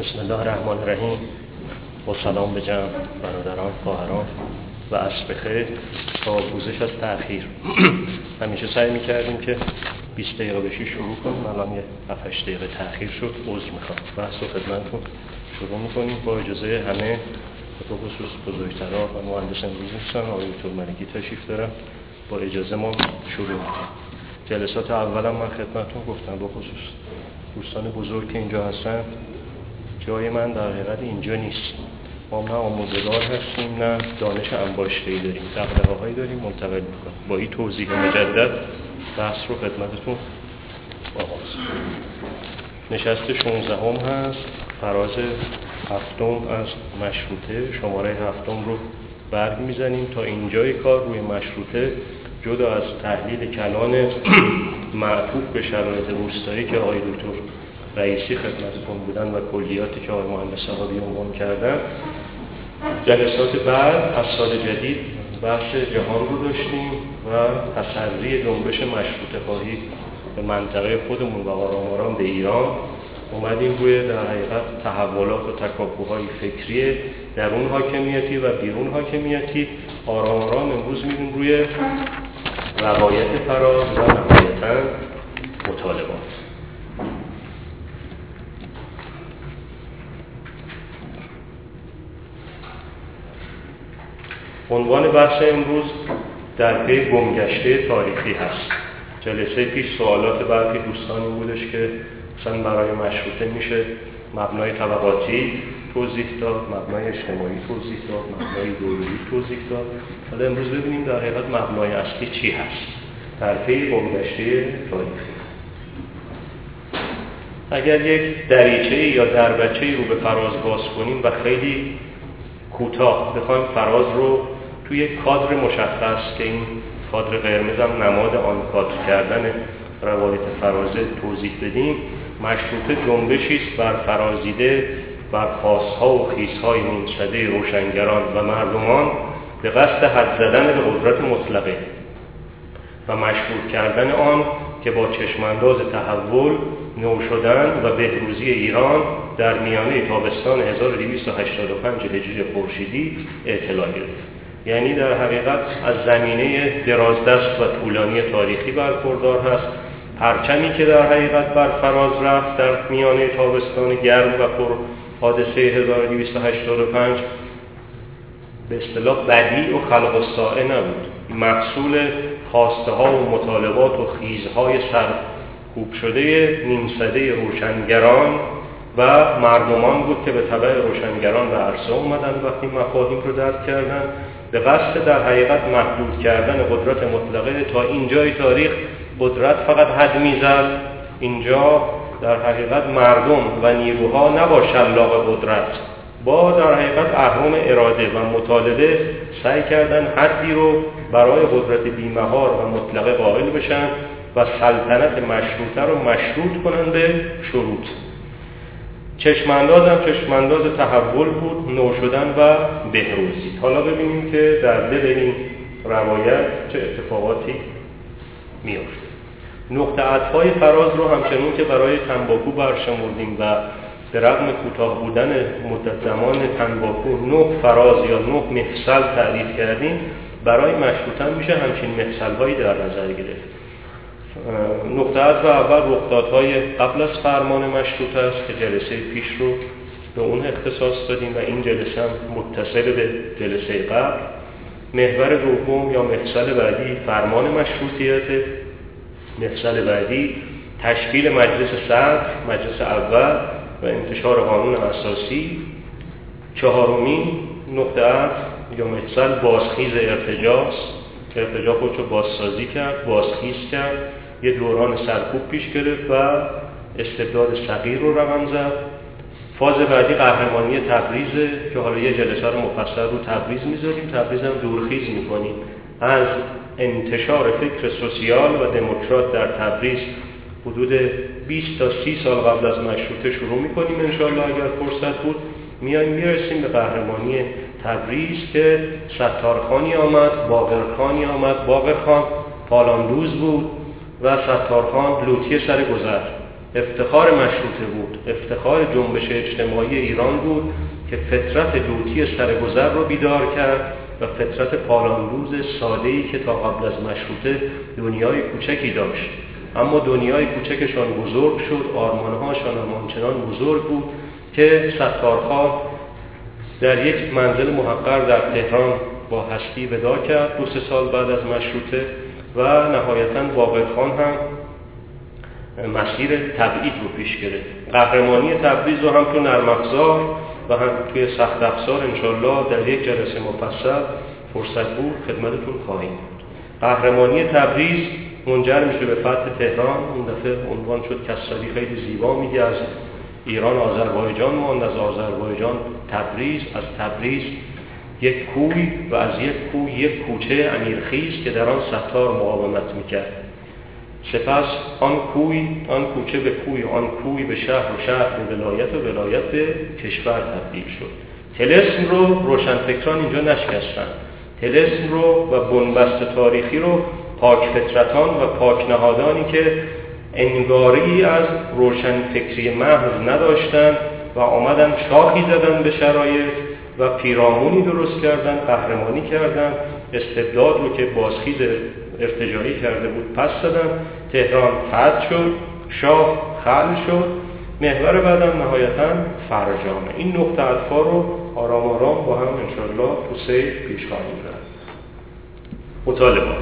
بسم الله الرحمن الرحیم. با سلام به جمع برادران، خواهران و عصر بخیر. با پوزش از تأخیر همیشه سعی میکردیم که 20 دقیقه بشی شروع کنیم، الان یه 7-8 دقیقه تأخیر شد، عذر میخوام. بحث و خدمتتون شروع میکنیم با اجازه همه، به خصوص بزرگترها و مهندس امروز هستن، آقای دکتر ملکی تشریف دارن. با اجازه ما شروع میکنیم. جلسات اولم من خدمتتون گفتم، به خصوص دوستان بزرگ که اینجا هستن، جای من در حقیقت اینجا نیست. ما نه آموزگار هستیم نه دانش انباشته‌ای داریم، دغدغه‌هایی داریم منتقل می‌کنیم. با این توضیح مجدد بحث رو خدمتتون آغاز. نشست 16ام هست، فراز 7ام از مشروطه، شماره 7ام رو برگ می‌زنیم. تا اینجای کار روی مشروطه جدا از تحلیل کلان معطوف به شرایط روستایی که آقای دکتر رئیسی خدمتتون بودن و کلیاتی که آقای مهندس صحابی عنوان کردن، جلسات بعد از سال جدید بحث جهان رو داشتیم و تسری جنبش مشروطه خواهی به منطقه خودمون و آرام آرام به ایران اومدیم روی در حقیقت تحولات و تکاپوهای فکری درون حاکمیتی و بیرون حاکمیتی. آرام آرام امروز میریم روی روایت فراز و نهایتاً مطالبات. عنوان بحث امروز در پی گمگشته تاریخی هست. جلسه پیش سوالات برخی دوستانی بودش که مثلا برای مشروطه میشه مبنای طبقاتی توضیح داد، مبنای اجتماعی توضیح داد، مبنای دوری توضیح داد. حالا امروز ببینیم در حقیقت مبنای اصلی چی هست در پی گمگشته تاریخی. اگر یک دریچه یا دربچه‌ای رو به فراز باز کنیم و خیلی کوتاه بخوایم فراز رو توی یک کادر مشخص که این کادر قرمز هم نماد آن کادر کردن روایت فرازه توضیح بدیم، مشروطه جنبشی است بر فرازیده بر خواست‌ها و خیزهای منشده روشنگران و مردمان به قصد حد زدن به قدرت مطلقه و مشروط کردن آن که با چشمانداز تحول، نو شدن و بهروزی ایران در میانه تابستان 1285 هجری خورشیدی اطلاع گرفت. یعنی در حقیقت از زمینه درازدست و طولانی تاریخی برخوردار هست. پرچمی که در حقیقت بر فراز رفت در میانه تابستان گرم و پر حادثه 1285 به اصطلاح بدیع و خلق الساعه نبود، محصول خواسته ها و مطالبات و خیزهای سرکوب شده نیم سده روشنگران و مردمان بود که به تبع روشنگران به عرصه اومدن. وقتی مفاهیم رو درک کردن به قصد در حقیقت محدود کردن قدرت مطلقه. تا اینجای تاریخ قدرت فقط حد میزد، اینجا در حقیقت مردم و نیروها نه با شلاق قدرت، با در حقیقت اهرم اراده و مطالبه سعی کردن حدی رو برای قدرت بیمهار و مطلقه قائل بشن و سلطنت مشروطه رو مشروط کنن به شروط. چشمانداز هم چشمانداز تحول بود، نو شدن و بهروزی. حالا ببینیم که در دل این روایت چه اتفاقاتی میفته. نقطه عطف‌های فراز رو همچنین که برای تنباکو برشمردیم و به رغم کوتاه بودن مدت زمان تنباکو 9 فراز یا 9 مفصل تعریف کردیم، برای مشروطه میشه همچین مفصل‌هایی در نظر گرفت. نقطه عطف اول رخدادهای قبل از فرمان مشروطه است که جلسه پیش رو به اون اختصاص دادیم و این جلسه هم متصل به جلسه قبل. محور دوم یا مفصل بعدی فرمان مشروطیت. مفصل بعدی تشکیل مجلس صدر، مجلس اول و انتشار قانون اساسی. چهارمین نقطه عطف یا مفصل بازخیز ارتجاست. ارتجا خودش رو بازسازی کرد، بازخیز کرد، یه دوران سرکوب پیش گرفت و استبداد صغیر رو رقم زد. فاز بعدی قهرمانی تبریزه که حالا یه جلسه رو مفصل رو تبریز میذاریم. تبریز هم دورخیز میکنیم از انتشار فکر سوسیال و دموکرات در تبریز. حدود 20 تا 30 سال قبل از مشروطه شروع میکنیم انشالله اگر فرصت بود. میایم میرسیم به قهرمانی تبریز که ستارخانی آمد، باقرخانی آمد. باقرخان پالاندوز بود و ستارخان لوتی سر گذر. افتخار مشروطه بود، افتخار جنبش اجتماعی ایران بود که فطرت لوتی سرگذر رو بیدار کرد و فطرت پالانروز ساده‌ای که تا قبل از مشروطه دنیای کوچکی داشت، اما دنیای کوچکشان بزرگ شد، آرمانهاشان همچنان بزرگ بود که ستارخان در یک منزل محقر در تهران با هستی ودا کرد 2-3 سال بعد از مشروطه و نهایتاً باقرخان هم مسیر تبعید رو پیش گرفت. قهرمانی تبریز رو هم تو نرم افزار و هم توی سخت افزار انشالله در یک جلسه مفصل فرصت بود خدمتتون خواهیم بود. قهرمانی تبریز منجر میشه به فتح تهران، اون دفعه عنوان شد کسری، خیلی زیبا میگه از ایران آذربایجان ماند، از آذربایجان تبریز، از تبریز یک کوی و از یک کوی یک کوچه امیرخیز که در آن ستار مقاومت میکرد. سپس آن کوچه به کوی، آن کوی به شهر و شهر به ولایت و ولایت به کشور تبدیل شد. طلسم رو روشنفکران اینجا نشکستن، طلسم رو و بنبست تاریخی رو پاک فطرتان و پاک نهادانی که انگاری از روشنفکری محض نداشتن و آمدن شاخی زدن به شرایط و پیرامونی درست کردن، قهرمانی کردن، استبداد رو که بازخیز ارتجاعی کرده بود پس دادن، تهران فتح شد، شاه خلع شد، محور بعدم نهایتاً فرجامه. این نقطه اطفار رو آرام آرام با هم انشاءالله تو سیر پیش خواهیم رفت. مطالبات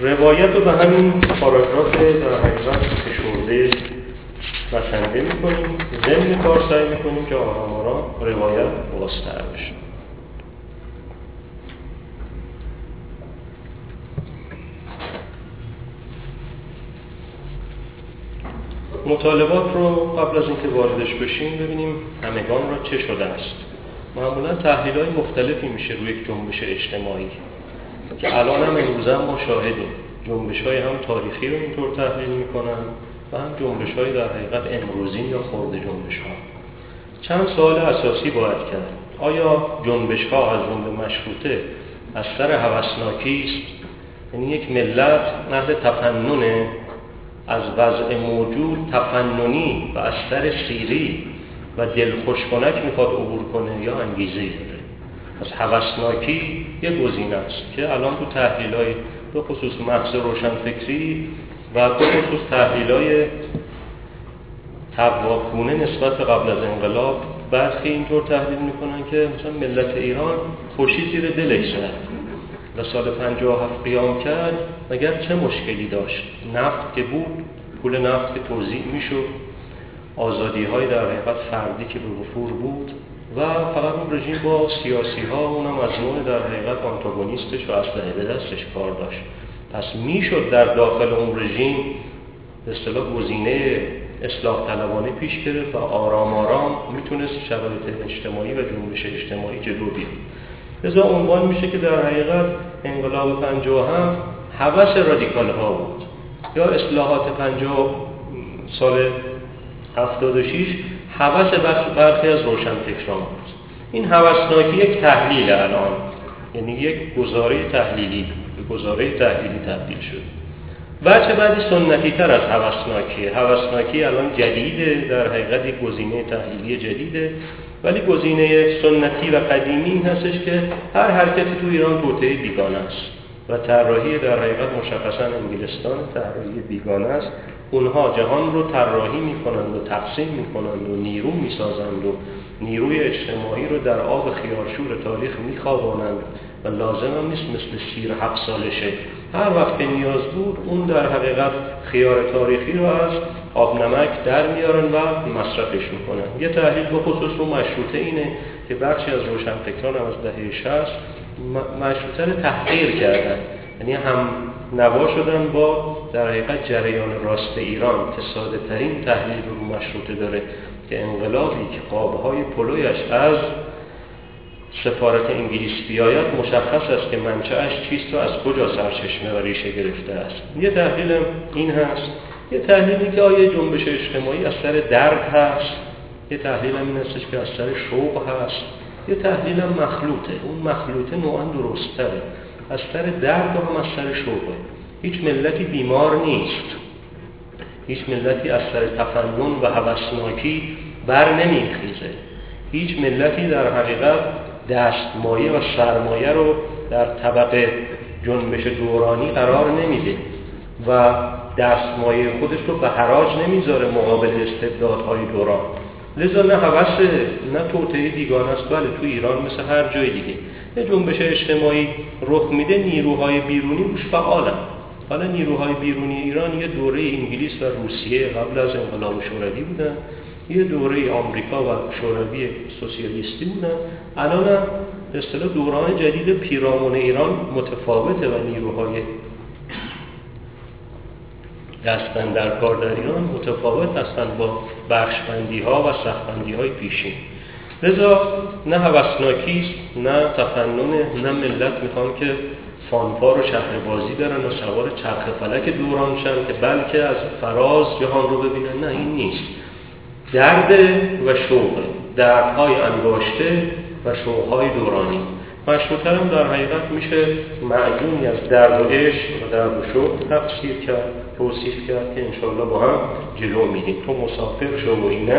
روایت رو به همین پاراگراف در حقیقت فشرده بسنده می‌کنیم، ضمن کار سعی می‌کنیم که آرام آرام روایت واسطر بشه. مطالبات رو قبل از اینکه واردش بشیم ببینیم همگان را چه شده است. معمولا تحلیل‌های مختلفی میشه روی یک جنبش اجتماعی که الان هم امروزه ما شاهدیم. جنبش‌های هم تاریخی رو اینطور تحلیل می‌کنن و هم جنبش‌های در حقیقت امروزی یا خرد جنبش‌ها. چند سوال اساسی باید کرد. آیا جنبش‌ها از جمله مشروطه از سر هوسناکی است؟ یعنی یک ملت نهضت تفننه، از وضع موجود تفننی و از سر سیری و دلخوشکنک میخواد عبور کنه یا انگیزه داره؟ از هوسناکی یه گزینه است که الان تو تحلیل‌های به خصوص مغز روشنفکری و به خصوص تحلیل‌های تبواکونه نسبت به قبل از انقلاب برخی اینطور تحلیل میکنن که مثلا ملت ایران خوشی زیر دلش رفت و سال 57 قیام کرد، مگر چه مشکلی داشت؟ نفت که بود، پول نفت که توزیع میشد، آزادی‌های در حقیقت فردی که به وفور بود و فقط اون رژیم با سیاسی‌ها اونم از نوع در حقیقت آنتاگونیستش و اسلحه به دستش کار داشت. پس میشد در داخل اون رژیم به اصطلاح گزینه اصلاح طلبانه پیش گرفت و آرام آرام میتونست شرایط اجتماعی و جنبش اجتماعی جلو بیاد. لذا عنوان میشه که در حقیقت انقلاب 57 هوس رادیکال ها بود یا اصلاحات 76 هوس برخی از روشنفکران بود. این هوسناکی یک تحلیل الان، یعنی یک گزاره تحلیلی تبدیل شد. بچه بعدی سنتی تر از هوسناکیه. هوسناکی الان جدیده، در حقیقت یک گزینه تحلیلی جدیده، ولی گزینه سنتی و قدیمی این هستش که هر حرکتی تو ایران توطئه بیگانه است و طراحی در حقیقت مشخصاً انگلستان طراحی بیگانه است. اونها جهان رو طراحی می‌کنند و تقسیم می‌کنند و نیرو می‌سازند و نیروی اجتماعی رو در آب خیارشور تاریخ می‌خوابانند و لازم هم نیست مثل شیر 7 سالشه هر وقت که نیاز بود اون در حقیقت خیار تاریخی رو از آب نمک در میارن و مصرفش میکنن. یه تحلیل به خصوص رو مشروطه اینه که بخشی از روشنفکران هم از دهه 60 مشروطه رو تحقیر کردن، یعنی هم نوا شدن با در حقیقت جریان راست ایران که ساده ترین تحلیل رو مشروطه داره که انقلابی که قابهای پلویش از سفارت انگلیس بیاید مشخص است که منشأش چیست و از کجا سرچشمه و ریشه گرفته است. یه تحلیل این هست. یه تحلیلی که آیا جنبش اجتماعی از سر درد هست، یه تحلیل هم این هستش که از سر شوق هست، یه تحلیل هم مخلوطه. اون مخلوطه نوعا درست‌تره، از سر درد و هم از سر شوقه. هیچ ملتی بیمار نیست، هیچ ملتی از سر تفنن و هوسناکی بر نمیخیزه، هیچ ملتی در حقیقت دستمایه و سرمایه رو در طبقه جنبش دورانی قرار نمیده و دستمایه خودش رو به حراج نمیذاره مقابل استبدادهای دوران. لذا نه هوس نه توطئه دیگانه است. بله تو ایران مثل هر جای دیگه یه جنبش اجتماعی رخ میده، نیروهای بیرونی روش فعالن. حالا نیروهای بیرونی ایران یه دوره انگلیس و روسیه قبل از انقلاب شوروی بودن، یه دوره آمریکا و شوروی سوسیالیستی بودن. الان به اصطلاح دوران جدید پیرامون ایران متفاوته و نیروهای دستن در کار در ایران متفاوت هستند با بخشبندی ها و سختبندی های پیشین. لذا نه هوسناکی است، نه تفنن، نه ملت میخوان که فانفار و شهربازی برن و سوار چرخ فلک دوران شن که بلکه از فراز جهان رو ببینن. نه این نیست. درد و شوق، دردهای انباشته و شوقهای دورانی. مشروطه هم در حقیقت میشه معجونی از درد و عشق و درد و شوق تفسیر کرد، توصیف کرد که انشاءالله با هم جلو میریم. تو مسافر شو و اینک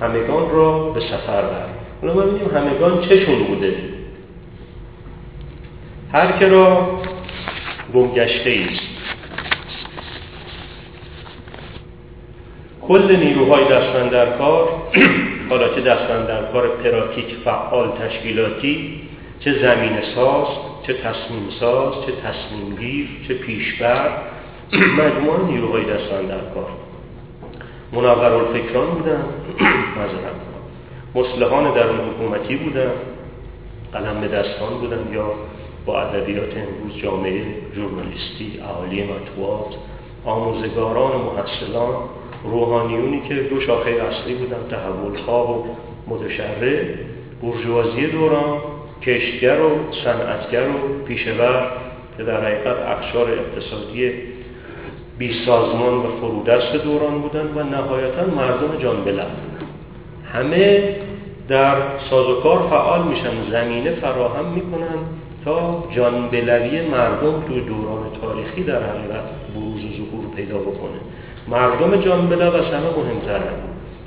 همگان را به سفر بر. حالا ما ببینیم همگان چشون بوده. هر که را گمگشته ایست. کل نیروهای دست‌اندرکار، حالا چه دست‌اندرکار پراکتیک فعال تشکیلاتی، چه زمین ساز، چه تصمیم ساز، چه تصمیم گیر، چه پیشبر، مجموعه نیروهای دست‌اندرکار منورالفکران بودن، مصلحان درون حکومتی بودن، قلم به دستان بودن یا با ادبیات امروز جامعه ژورنالیستی، اهالی مطبوعات، آموزگاران و محصلان، روحانیونی که دو شاخه اصلی بودن، تحولخواه و متشرع، بورژوازی دوران، کشتگر و صنعتگر و پیشه‌ور که در حقیقت اقشار اقتصادی بیسازمان و فرودست دوران بودن و نهایتا مردم جانبلد. همه در سازوکار فعال میشن، زمینه فراهم میکنن تا جانبلوی مردم تو دوران تاریخی در حقیقت بروز و ظهور پیدا بکنه. مردم جانبلو از همه مهمترن.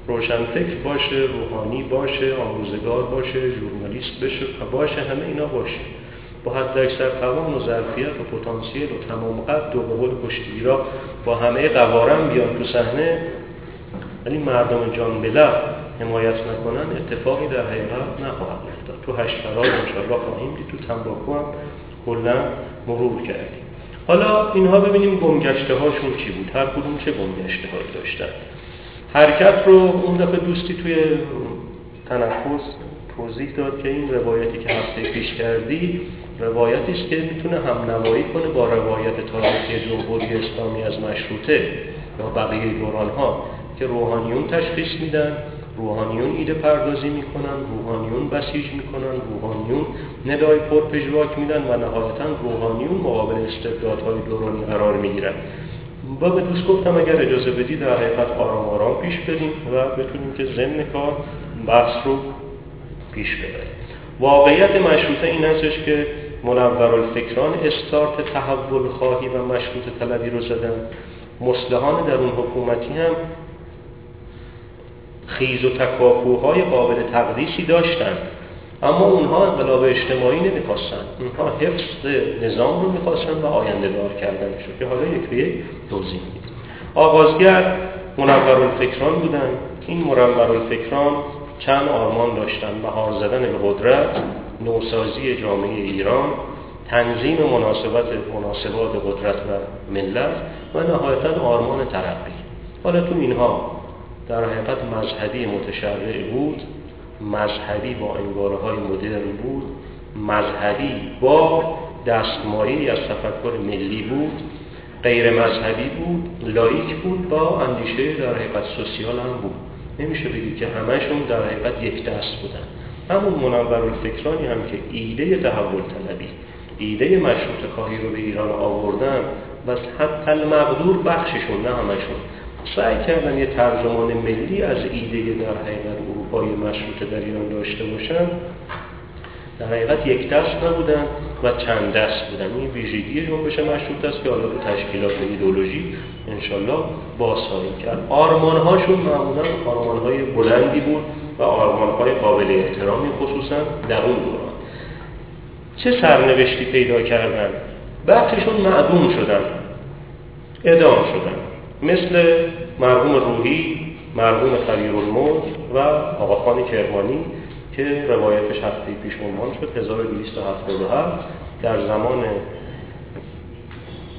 روشنفکر باشه، روحانی باشه، آموزگار باشه، ژورنالیست بشه و باشه، همه اینا باشه. با حداکثر توان و ظرفیت و پتانسیل و تمام قد و قول کشتی‌گیرا با همه قوارم بیان تو صحنه، ولی مردم جانبلو حمایت نکنن، اتفاقی در حقیقت نخواهد افتاد. تو هشت‌فراز انشاءالله خواهیم دید، تو تنباکو هم کلا مرور کردیم. حالا اینها ببینیم گمگشته هاشون چی بود، هر کدوم چه گمگشته هایی داشتن. حرکت رو اون دفعه دوستی توی تنفس توضیح داد که این روایتی که هفته پیش کردی روایتی است که میتونه همنوایی کنه با روایت تاریخی جمهوری اسلامی از مشروطه یا بقیه دوران‌ها که روحانیون تشخیص میدن، روحانیون ایده پردازی میکنن، روحانیون بسیج میکنن، روحانیون ندای پرپژواک میدن و نهایتاً روحانیون مقابل استبدادهای دورانی قرار میگیرن. و به دوست گفتم اگر اجازه بدی در حقیقت آرام آرام پیش بریم و بتونیم که ضمن کار بحث رو پیش ببریم. واقعیت مشروطه این هستش که منورالفکران استارت تحول خواهی و مشروطه طلبی رو زدن. مصلحان در اون حکومتی هم خیز و تکاپوهای قابل تقدیسی داشتند، اما اونها انقلاب اجتماعی نمیخواستن، اونها حفظ نظام رو میخواستن و آینده دار کردنش رو که حالا یک به یک توضیح میدیم. آغازگر منورالفکران بودن. این منورالفکران چند آرمان داشتن: بهار زدن به قدرت، نوسازی جامعه ایران، تنظیم مناسبات قدرت و ملت و نهایتاً آرمان ترقی. حالا تو اینها در حقیقت مذهبی متشرع بود، مذهبی با انگاره‌های مدرن بود، مذهبی با دستمایه از تفکر ملی بود، غیر مذهبی بود، لایک بود، با اندیشه در حقیقت سوسیال هم بود. نمیشه بگید که همه‌شون در حقیقت یک دست بودن. همون منورالفکرانی هم که ایده تحول طلبی، ایده مشروطه خواهی رو به ایران آوردن و حتی المقدور بخششون، نه همه‌شون، سعی کردن یه ترجمان ملی از ایده در حقیقت اروپای مشروطه در ایران داشته باشن. در حقیقت یک دست نبودن و چند دست بودن. این ویژگی جنبش مشروطه است که حالا تو تشکیلات ایدئولوژی انشالله بازسازی کرد. آرمانهاشون معمولا آرمانهای بلندی بود و آرمانهای قابل احترامی خصوصا در اون دوران. چه سرنوشتی پیدا کردن؟ بخششون معدوم شدن، اعدام شدن، مثل مرحوم روحی، مرحوم خلیرالموت و آقاخان کرمانی که روایتش هفته پیش عنوان شد. 1277 در زمان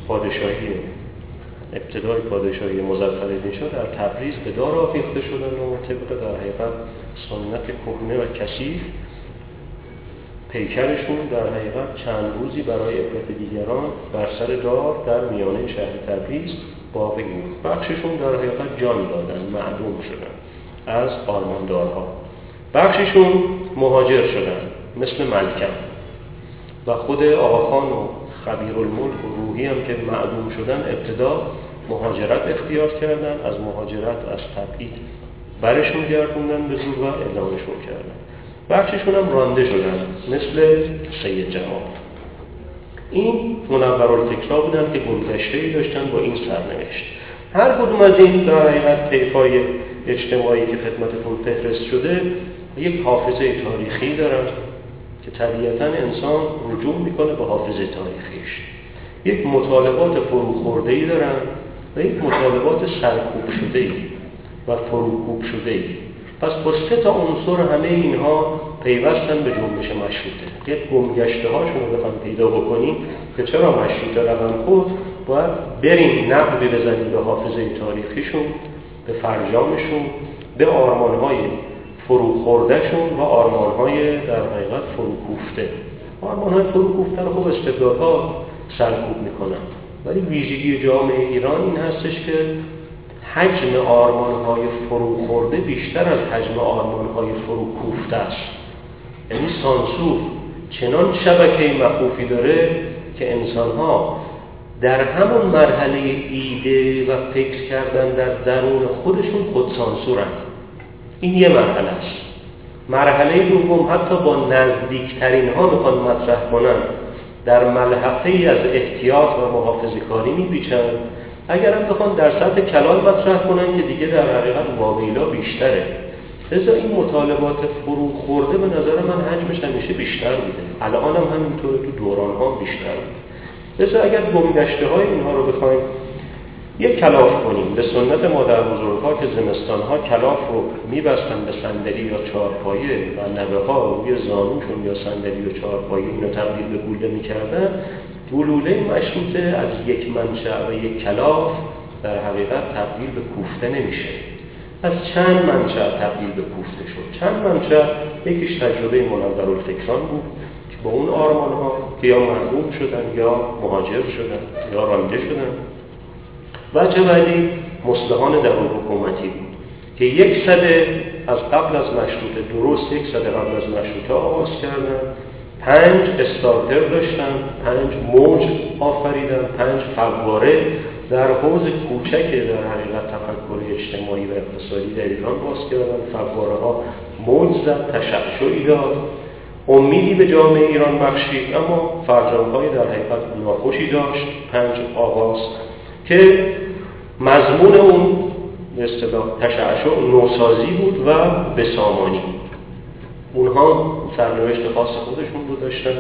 پادشاهی ابتدای پادشاهی مظفرالدین شاه در تبریز به دار آویخته شدن و طبق در حقیقت سنت کهنه و کثیف پیکرشون در حقیقت چند روزی برای عبرت دیگران بر سر دار در میانه شهر تبریز باقی بود. بخششون در حقیقت جان دادن، معدوم شدن از آرماندارها. بخششون مهاجر شدن مثل ملکم و خود آقاخان و خبیرالملک و روحی هم که معدوم شدن ابتدا مهاجرت اختیار کردن، از مهاجرت از تبعید برشون گردوندن به زور و اعدامشون کردن. بخششون هم رانده شدن مثل سید جمال. این منورالفکرها بودن که گذشته‌ای داشتن با این سرنوشت. هر کدوم از این در حقیقت طیف‌های اجتماعی که خدمتتون فهرست شده یک حافظه تاریخی دارن که طبیعتاً انسان رجوع میکنه به حافظه تاریخیش. یک مطالبات فروخورده‌ای دارن و یک مطالبات سرکوب شده‌ای و فروکوب شده‌ای. پس با سه تا عنصر همه اینها پیوستن به جنبش مشروطه. یک گمگشته هاشون رو بخوایم پیدا بکنیم که چرا مشروطه رقم خود باید بریم نقبی بزنیم به حافظه تاریخیشون، به فرجامشون، به آرمانهای فروخوردهشون و آرمانهای در حقیقت فروکوفته. آرمانهای فروکوفته رو خب استبدادها سرکوب میکنن، ولی ویژگی جامعه ایران این هستش که حجم آرمانهای فروخورده بیشتر از حجم آرمانهای فروکوفته است. یعنی سانسور چنان شبکه مخوفی داره که انسانها در همون مرحله ایده و فکر کردن در درون خودشون خودسانسورن. این یه مرحله است. مرحله دوم حتی با نزدیکترین ها میخوان مطرح کنن، در ملحقه ای از احتیاط و محافظه کاری میپیچن. اگر هم بخوان در سطح کلان مطرح کنن که دیگه در حقیقت واویلا بیشتره. لذا این مطالبات فروخورده به نظر من حجمش همیشه بیشتر بوده، الان هم همینطوره، تو دوران ها بیشتر بوده. لذا اگر گمگشته های اینها رو بخوایم یک کلاف کنیم به سنت مادر بزرگ‌ها که زمستان‌ها کلاف رو میبستن به صندلی یا چهارپایه و نوه‌ها روی زانوشون یا صندلی و چهارپایه اینو تبدیل به گلوله می‌کردن، گلوله مشروطه از یک منشأ و یک کلاف در حقیقت تبدیل به کوفته نمیشه. از چند منشأ تبدیل به کوفته شد. چند منشأ، یکیش تجربه منورالفکران بود که با اون آرمان‌ها که یا مرحوم شدن یا مهاجر شدن یا رانده شدن. وجه بعدی مصلحان درون‌حکومتی بود که یک سده از قبل از مشروطه، درست یک سده قبل از مشروطه آغاز کردن، 5 استارتر داشتن، 5 موج آفریدن، 5 فواره در حوض کوچک در حقیقت تفکر اجتماعی و اقتصادی در ایران باز کردن. فواره‌ها موج زد، تشعشعی داد، امیدی به جامعه ایران بخشید، اما فرجام‌های در حقیقت ناخوشی داشت. 5 آغاز که مضمون اون به اصطلاح تشعشع نوسازی بود و بسامانی. اونها سرنوشت خاص خودشون رو داشتن،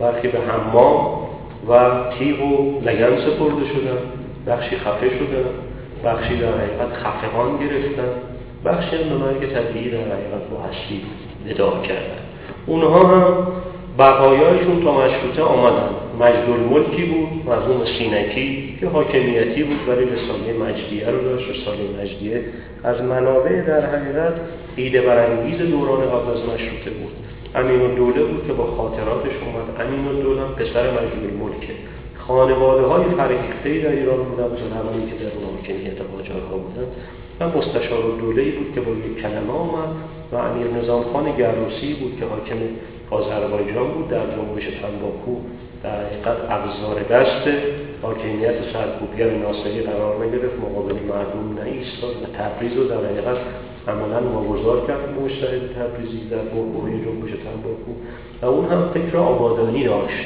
برخی به حمام و تیغ و لگن سپرده شدن، بخشی خفه شدن، بخشی در حقیقت خفهان گرفتن، بخشی هم به مرگ طبیعی در حقیقت با هستی ادعا کردن. اونها هم بقایایشون تا مشروطه آمدن. مجدالملکی بود، مرحوم سینکی که حاکمیتی بود ولی رساله مجدیه رو داشت. رساله مجدیه از منابع در حقیقت ایده برانگیز دوران قبل از مشروطه بود. امینالدوله بود که با خاطراتش اومد. امینالدوله هم پسر مجدالملکه. خانواده های فرهیخته‌ای در ایران بودن، زنهایی که در ممکنیت قاجارها بودن، و مستشارالدوله‌ای بود که با یک کلمه آمد، و امیر نظام خان گروسی بود که حاکم آذربایجان بود. در جنبش تنباکو در حقیقت ابزار دست حاکمیت سرکوبگر ناصری قرار نگرفت، مقابل مردم نایستاد و تبریز رو در حقیقت عملا واگذار کرد مجتهد تبریزی در بحبوحه جنبش تنباکو. و اون هم فکر آبادانی داشت،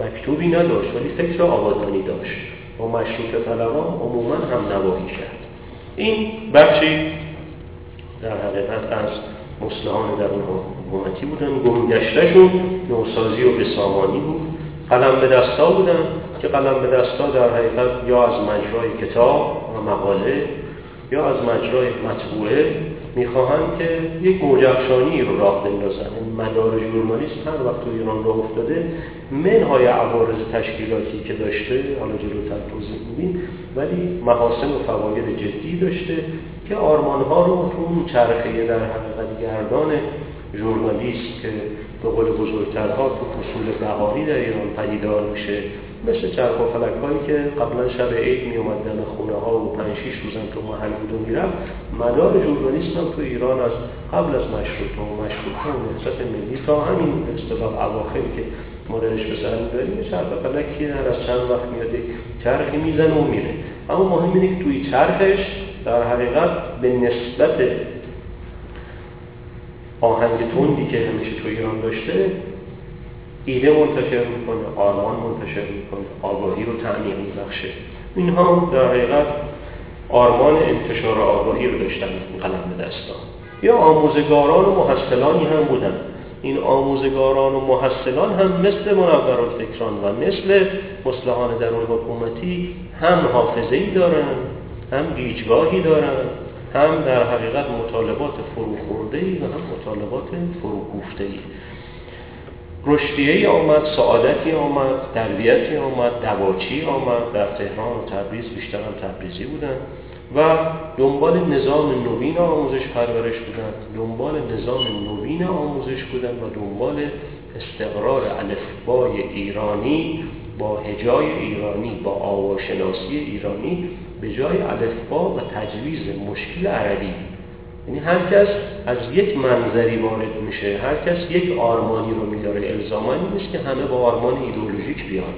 مکتوبی نداشت ولی فکر آبادانی داشت. با مشروطه طلبان عموما هم نواهی کرد. این بخشی در حقیقت از مصلحان درون حکومتی بودن. گمگشتشون نوسازی و بسامانی بود. قلم به دستا بودن که قلم به دستا در حقیقت یا از مجرای کتاب و مقاله یا از مجرای مطبوعه میخواهند که یک موجبشانی رو راه بندازن. مدار ژورنالیسم هر وقت تو ایران راه افتاده، منهای عوارض تشکیلاتی که داشته، حالا جلوتر توضیح میدیم، ولی محاسن و فواید جدی داشته که آرمانها رو اون چرخه در حقیقت گردان ژورنالیسم که به قول بزرگترها تو فصول بهاری در ایران پدیدار میشه، مثل چرخ و فلک‌هایی که قبلا شب عید میومدن خونه ها و 5-6 روزم تو محل بود و میرفت. مدار ژورنالیسم هم تو ایران از قبل از مشروطه و مشروطه و نهضت ملی تا همین اصطلاح اواخری که ما درش به سر میبریم، چرخ و فلکی هر از چند وقت میاد چرخی میزنه و میره. اما مهم اینه که توی چرخش در حقیقت به نسبت آهنگ تندی که همیشه تو ایران داشته، ایده منتشر میکنه، آرمان منتشر میکنه، آگاهی رو تعمیق میبخشه. اینها در حقیقت آرمان انتشار آگاهی رو داشتن قلم به دستا. یا آموزگاران و محصلانی هم بودن. این آموزگاران و محصلان هم مثل منورالفکران و مثل مصلحان درون حکومتی هم حافظه‌ای دارن، هم گیجگاهی دارن، هم در حقیقت مطالبات فروخورده‌ای و هم مطالبات فروکوفته‌ای. رشدیه‌ای آمد، سعادتی آمد، تربیتی آمد، دواچی آمد. در تهران و تبریز بیشتر هم تبریزی بودن و دنبال نظام نوین آموزش پرورش بودن، دنبال نظام نوین آموزش بودن و دنبال استقرار الفبای ایرانی با هجای ایرانی، با آواشناسی ایرانی به جای الفبا و تجویز مشکل عربی. یعنی هر کس از یک منظری وارد میشه، هر کس یک آرمانی رو میداره. الزامانی نیست که همه با آرمان ایدئولوژیک بیان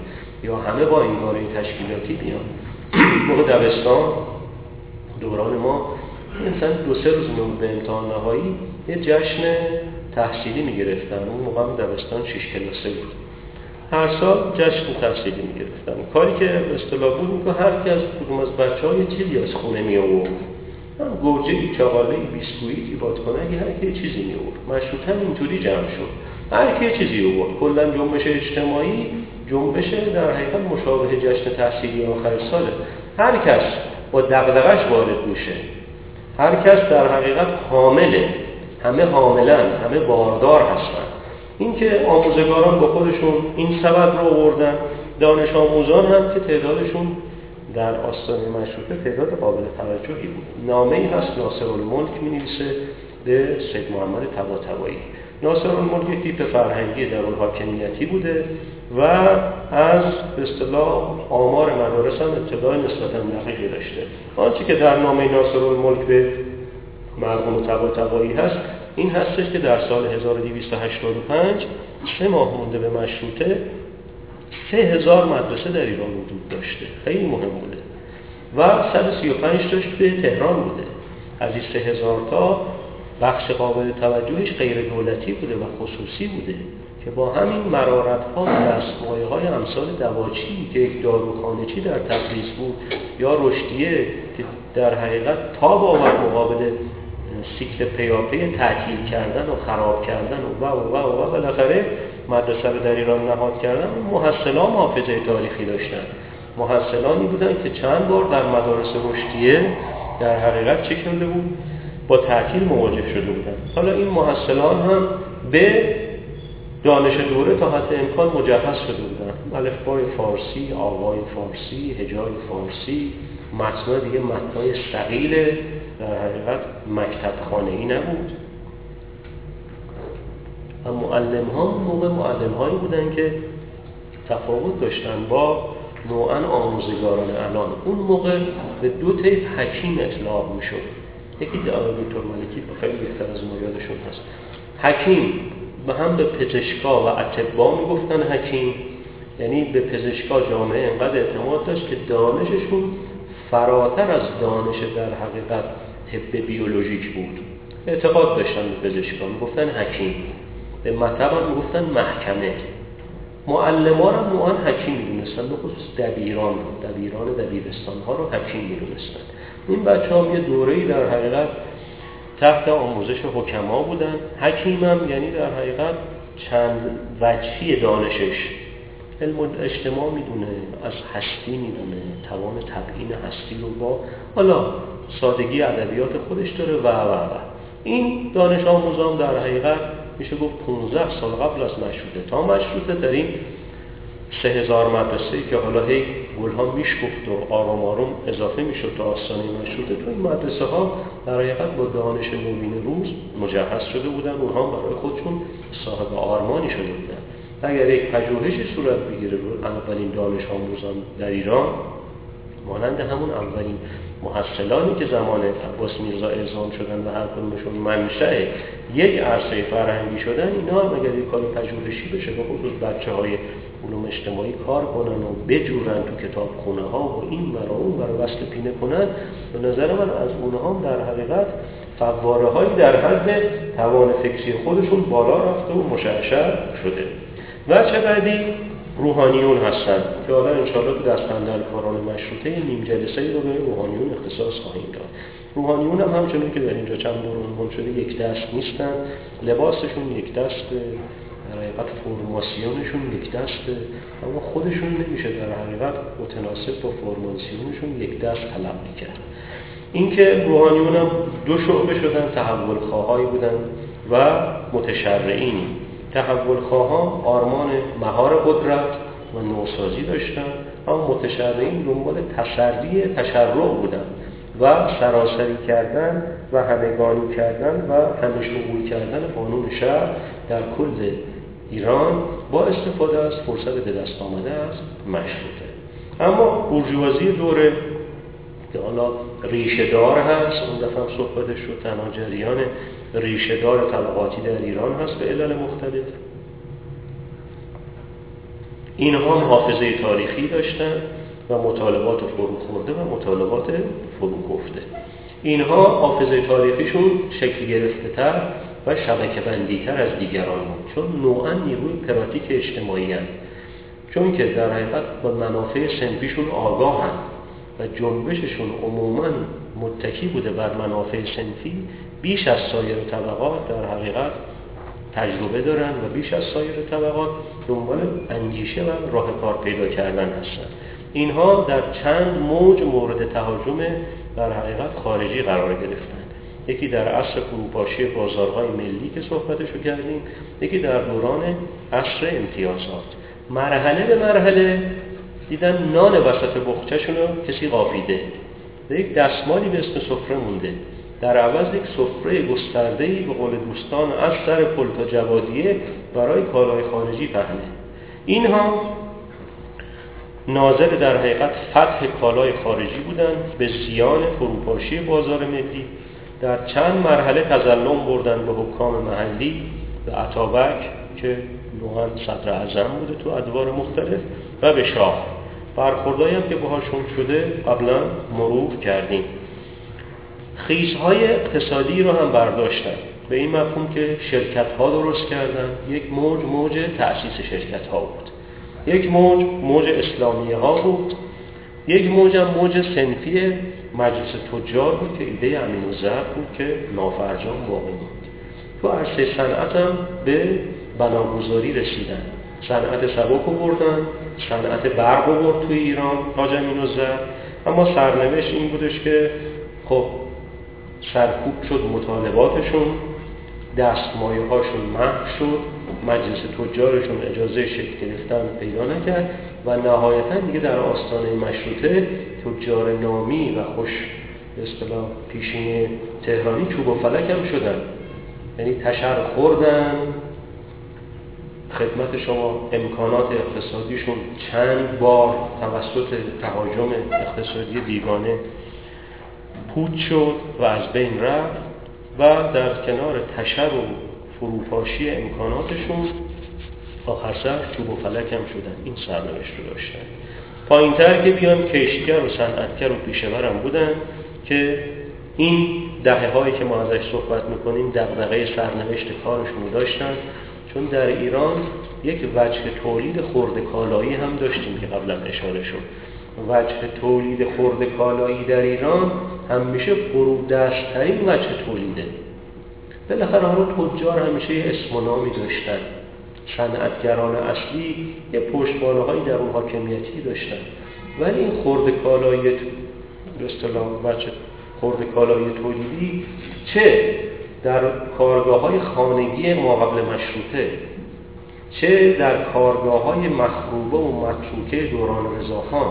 یا همه با انگاره تشکیلاتی بیان. موقع دبستان دوران ما مثلا 2-3 روز مونده به امتحان نهایی یه جشن تحصیلی میگرفتن. اون موقع هم دبستان 6 کلاس بود. هر سال جشن تحصیلی میگرفتن. کاری که به اصطلاح بود این که هر کس کدوم از بچه‌ها یه چیزی از خونه می آورد. گوجه‌ای، چاقاله‌ای، بیسکویتی، بادکنکی، هر کی چیزی می آورد. مشروطه هم اینطوری جمع شد. هر کی چیزی آورد. کلاً جنبش اجتماعی، جنبش در حقیقت مشابه جشن تحصیلی آخر ساله. هر کس با دغدغه‌اش وارد میشه. هر کس در حقیقت حامله. همه حاملن، همه باردار هستن. اینکه آموزگاران با خودشون این سبب رو آوردن، دانش آموزان هم که تعدادشون در آستانه مشروطه تعداد قابل توجهی بود. نامه‌ای هست ناصرالملک می‌نویسه به سید محمد طباطبایی. ناصرالملک یک تیپ فرهنگی دارالحاکمیتی بوده و از به اصطلاح آمار مدارس هم اطلاع نسبتاً دقیقی داشته. آنچه که در نامه ناصرالملک به مرحوم طباطبایی هست این هستش که در سال 1285 3 ماه مونده به مشروطه 3000 مدرسه در ایران وجود داشته. خیلی مهم بوده. و 135 تاش به تهران بوده. از این 3000 تا بخش قابل توجهش غیر دولتی بوده و خصوصی بوده که با همین مرارت‌ها و دستمایه‌های امثال دواچی که یک داروخانه‌چی در تبریز بود یا رشدیه که در حقیقت تا باور مقابل سیکل پیاپی تعطیل کردن و خراب کردن و بالاخره مدرسه رو در ایران نهاد کردن. محصلان حافظه تاریخی داشتن. محصلانی بودن که چند بار در مدارس رشدیه در حقیقت چه کرده بود؟ با تعطیل مواجه شده بودن. حالا این محصلان هم به دانش دوره تا حد امکان مجهز شده بودن. الفبای فارسی، آوای فارسی، هجای فارسی، متن‌ها دیگه متن‌های ثقیله. در حقیقت مکتب خانه‌ای نبود و معلم‌ها موقع معلم‌هایی بودن که تفاوت داشتن با نوعاً آموزگاران الان. اون موقع به 2 طیف حکیم اطلاق می‌شد. یکی دکتر ملکی خیلی بهتر از ما یادشون هست. حکیم و هم به پزشکا و اطبا می‌گفتن حکیم یعنی به پزشکا جامعه انقدر اعتماد داشت که دانششون فراتر از دانش در حقیقت طب بیولوژیک بود. اعتقاد داشتن به پزشکا، میگفتن حکیم، به مطب هم میگفتن محکمه. معلمان هم نوعا حکیم میدونستن، به خصوص دبیران رو، دبیران دبیرستان ها رو حکیم میدونستن. این بچه هم یه دوره‌ای در حقیقت تحت آموزش حکما بودن. حکیم هم یعنی در حقیقت چند وجهی دانشش، علم اجتماع میدونه، از هستی میدونه، توان تبیین هستی رو با حالا سادگی ادبیات خودش داره و این دانش آموزان در حقیقت میشه گفت 15 سال قبل از مشروطه تا مشروطه در این 3000 مدرسه‌ای که حالا هی گلها میشکفت و آرام آرام اضافه میشد تا آستانه مشروطه، تو این مدرسه ها در حقیقت با دانش نوین روز مجهز شده بودن، اونها برای خودشون صاحب آرمانی شده بودن. اگر یک پژوهشی صورت بگیره رو اولین دانش آموزان در ایران، مانند همون اولین محصلانی که زمان عباس میرزا اعزام شدن و هر کدومشون منشأ یک عرصه فرهنگی شدن، اینا هم اگر یک کار پژوهشی بشه و خصوص بچه‌های علوم اجتماعی کار کنن و بجورن تو کتابخونه ها و این برای اون برای وصل پینه کنن، به نظر من از اونها هم در حقیقت فواره‌هایی در حد توان فکری خودشون بالا رفته و مشعشع شده. وجه بعدی روحانیون هستند که حالا انشاءالله تو دست بندرکاران مشروطه نیم جلسه‌ای رو به روحانیون اختصاص خواهیم داد. روحانیون هم همچنین که در اینجا چند بار عنوان شده یک دست نیستن، لباسشون یک دست، در حقیقت فرماسیونشون یک دست، اما خودشون نمیشه در حقیقت متناسب با فرماسیونشون یک دست تلقی کرد. اینکه روحانیون هم دو شعبه شدن، تحولخواهایی بودن و متشرعینی. تحولخواها آرمان مهار قدرت و نوسازی داشتند، اما متشرعین دنبال تسری تشرع بودن و سراسری کردن و همگانی کردن و همشمول کردن قانون شهر در کل ایران با استفاده از فرصت به دست آمده از مشروطه. اما بورژوازی دوره که حالا ریشه دار هست، اون دفعه هم صحبتش شد، تنها جریان ریشه دار طبقاتی در ایران هست به علل مختلف، اینها هم حافظه تاریخی داشتن و مطالبات فروخورده و مطالبات فروگفته. اینها حافظه تاریخیشون شکل گرفته تر و شبکه بندی تر از دیگران بود، چون نوعا نیروی پراتیک اجتماعی هست، چون که در حقیقت با منافع سنفیشون آگاه هست و جنبششون عموماً متکی بوده بر منافع صنفی، بیش از سایر طبقات در حقیقت تجربه دارن و بیش از سایر طبقات دنبال اندیشه و راه کار پیدا کردن هستن. اینها در چند موج مورد تهاجم در حقیقت خارجی قرار گرفتن، یکی در عصر فروپاشی بازارهای ملی که صحبتشو کردیم، یکی در دوران عصر امتیازات. مرحله به مرحله دیدن نان وسط بخچه‌شون رو کسی قاپیده، یک دستمالی به اسم سفره مونده، در عوض یک سفره گسترده‌ای به قول دوستان از سر پل تا جوادیه برای کالای خارجی پهنه. اینها ناظر در حقیقت فتح کالای خارجی بودند به زیان فروپاشی بازار ملی. در چند مرحله تظلم بردن به حکام محلی، به اتابک که نوعاً صدر اعظم بوده تو ادوار مختلف و به شاه. برخوردهایی هم که باهاشون شده قبلا مرور کردیم. خیزهای اقتصادی رو هم برداشتن به این مفهوم که شرکت ها درست کردن. یک موج تأسیس شرکت ها بود، یک موج اسلامی ها بود، یک موج هم موج صنفی مجلس تجار بود که ایده امین‌الظهر بود که نافرجان باقی بود. تو عرصه صنعت هم به بناگذاری رسیدن، صنعت سبک رو بردن، صنعت برق رو برد توی ایران حاج امین‌الظهر، اما سرنوشت این بودش که خب سرکوب شد مطالباتشون، دستمایه هاشون محو شد، مجلس تجارشون اجازه شکل گرفتن پیدا نکرد و نهایتا دیگه در آستانه مشروطه تجار نامی و خوش به اصطلاح پیشین تهرانی چوب و فلک هم شدن، یعنی تشر خوردن. خدمت شما امکانات اقتصادیشون چند بار توسط تهاجم اقتصادی بیگانه پود شد و از بین رفت و در کنار تشر و فروپاشی امکاناتشون آخر سر چوب و فلک هم شدن، این سرنوشت رو داشتن. پایین تر که بیان کشتگر و صنعتگر و پیشه‌ور هم بودن که این دهه هایی که ما ازش صحبت میکنیم دغدغه سرنوشت کارشون رو داشتن، چون در ایران یک وجه تولید خرده کالایی هم داشتیم که قبلا اشاره شد. وجه تولید خرده کالایی در ایران همیشه فرودست‌ترین وجه تولیده. بالاخره هر تجار همیشه یه اسم و نامی داشتن، صنعتگران اصلی یه پشتوانه‌هایی در اون حاکمیتی داشتن، ولی این خرده کالایی به اصطلاح وجه خرده کالایی تولیدی چه در کارگاه‌های خانگی ما قبل مشروطه، چه در کارگاه‌های مخروبه و متروکه دوران رضاخان،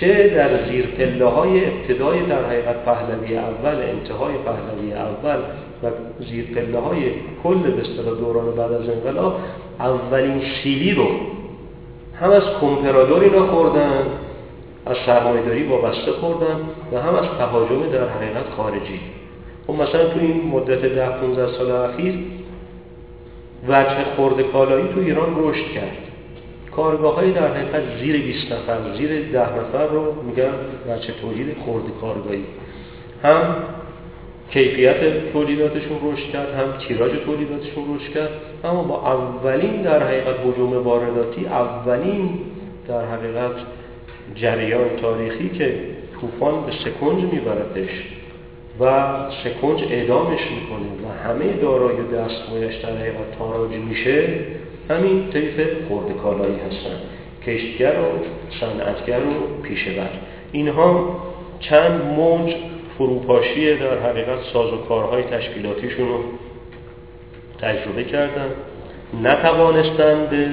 چه در زیر پله‌های ابتدای در حقیقت پهلوی اول، انتهای پهلوی اول و زیر پله‌های کل به اصطلاح دوران بعد از انقلاب، اولین سیلی رو هم از کمپرادوری نخوردن، از سرمایه‌داری وابسته خوردن و هم از تهاجم در حقیقت خارجی. اون مثلا تو این مدت 10-15 سال اخیر وجه خرده کالایی تو ایران رشد کرد. کارگاه‌های در حقیقت زیر 20 نفر، زیر 10 نفر رو میگن وجه تولید خرده کارگاهی. هم کیفیت تولیداتشون رشد کرد، هم تیراژ تولیداتشون رشد کرد، اما با اولین در حقیقت هجوم وارداتی، اولین در حقیقت جریان تاریخی که طوفان به سکنج میبردش و سکنج اعدامش میکنه و همه دارایی و دستمایش در حقیقت تاراج میشه، همین طیف خرده کالایی هستن، کشتگر و صنعتگر و پیشه‌ور. اینها چند موج فروپاشی در حقیقت سازوکارهای تشکیلاتیشون رو تجربه کردن، نتوانستن به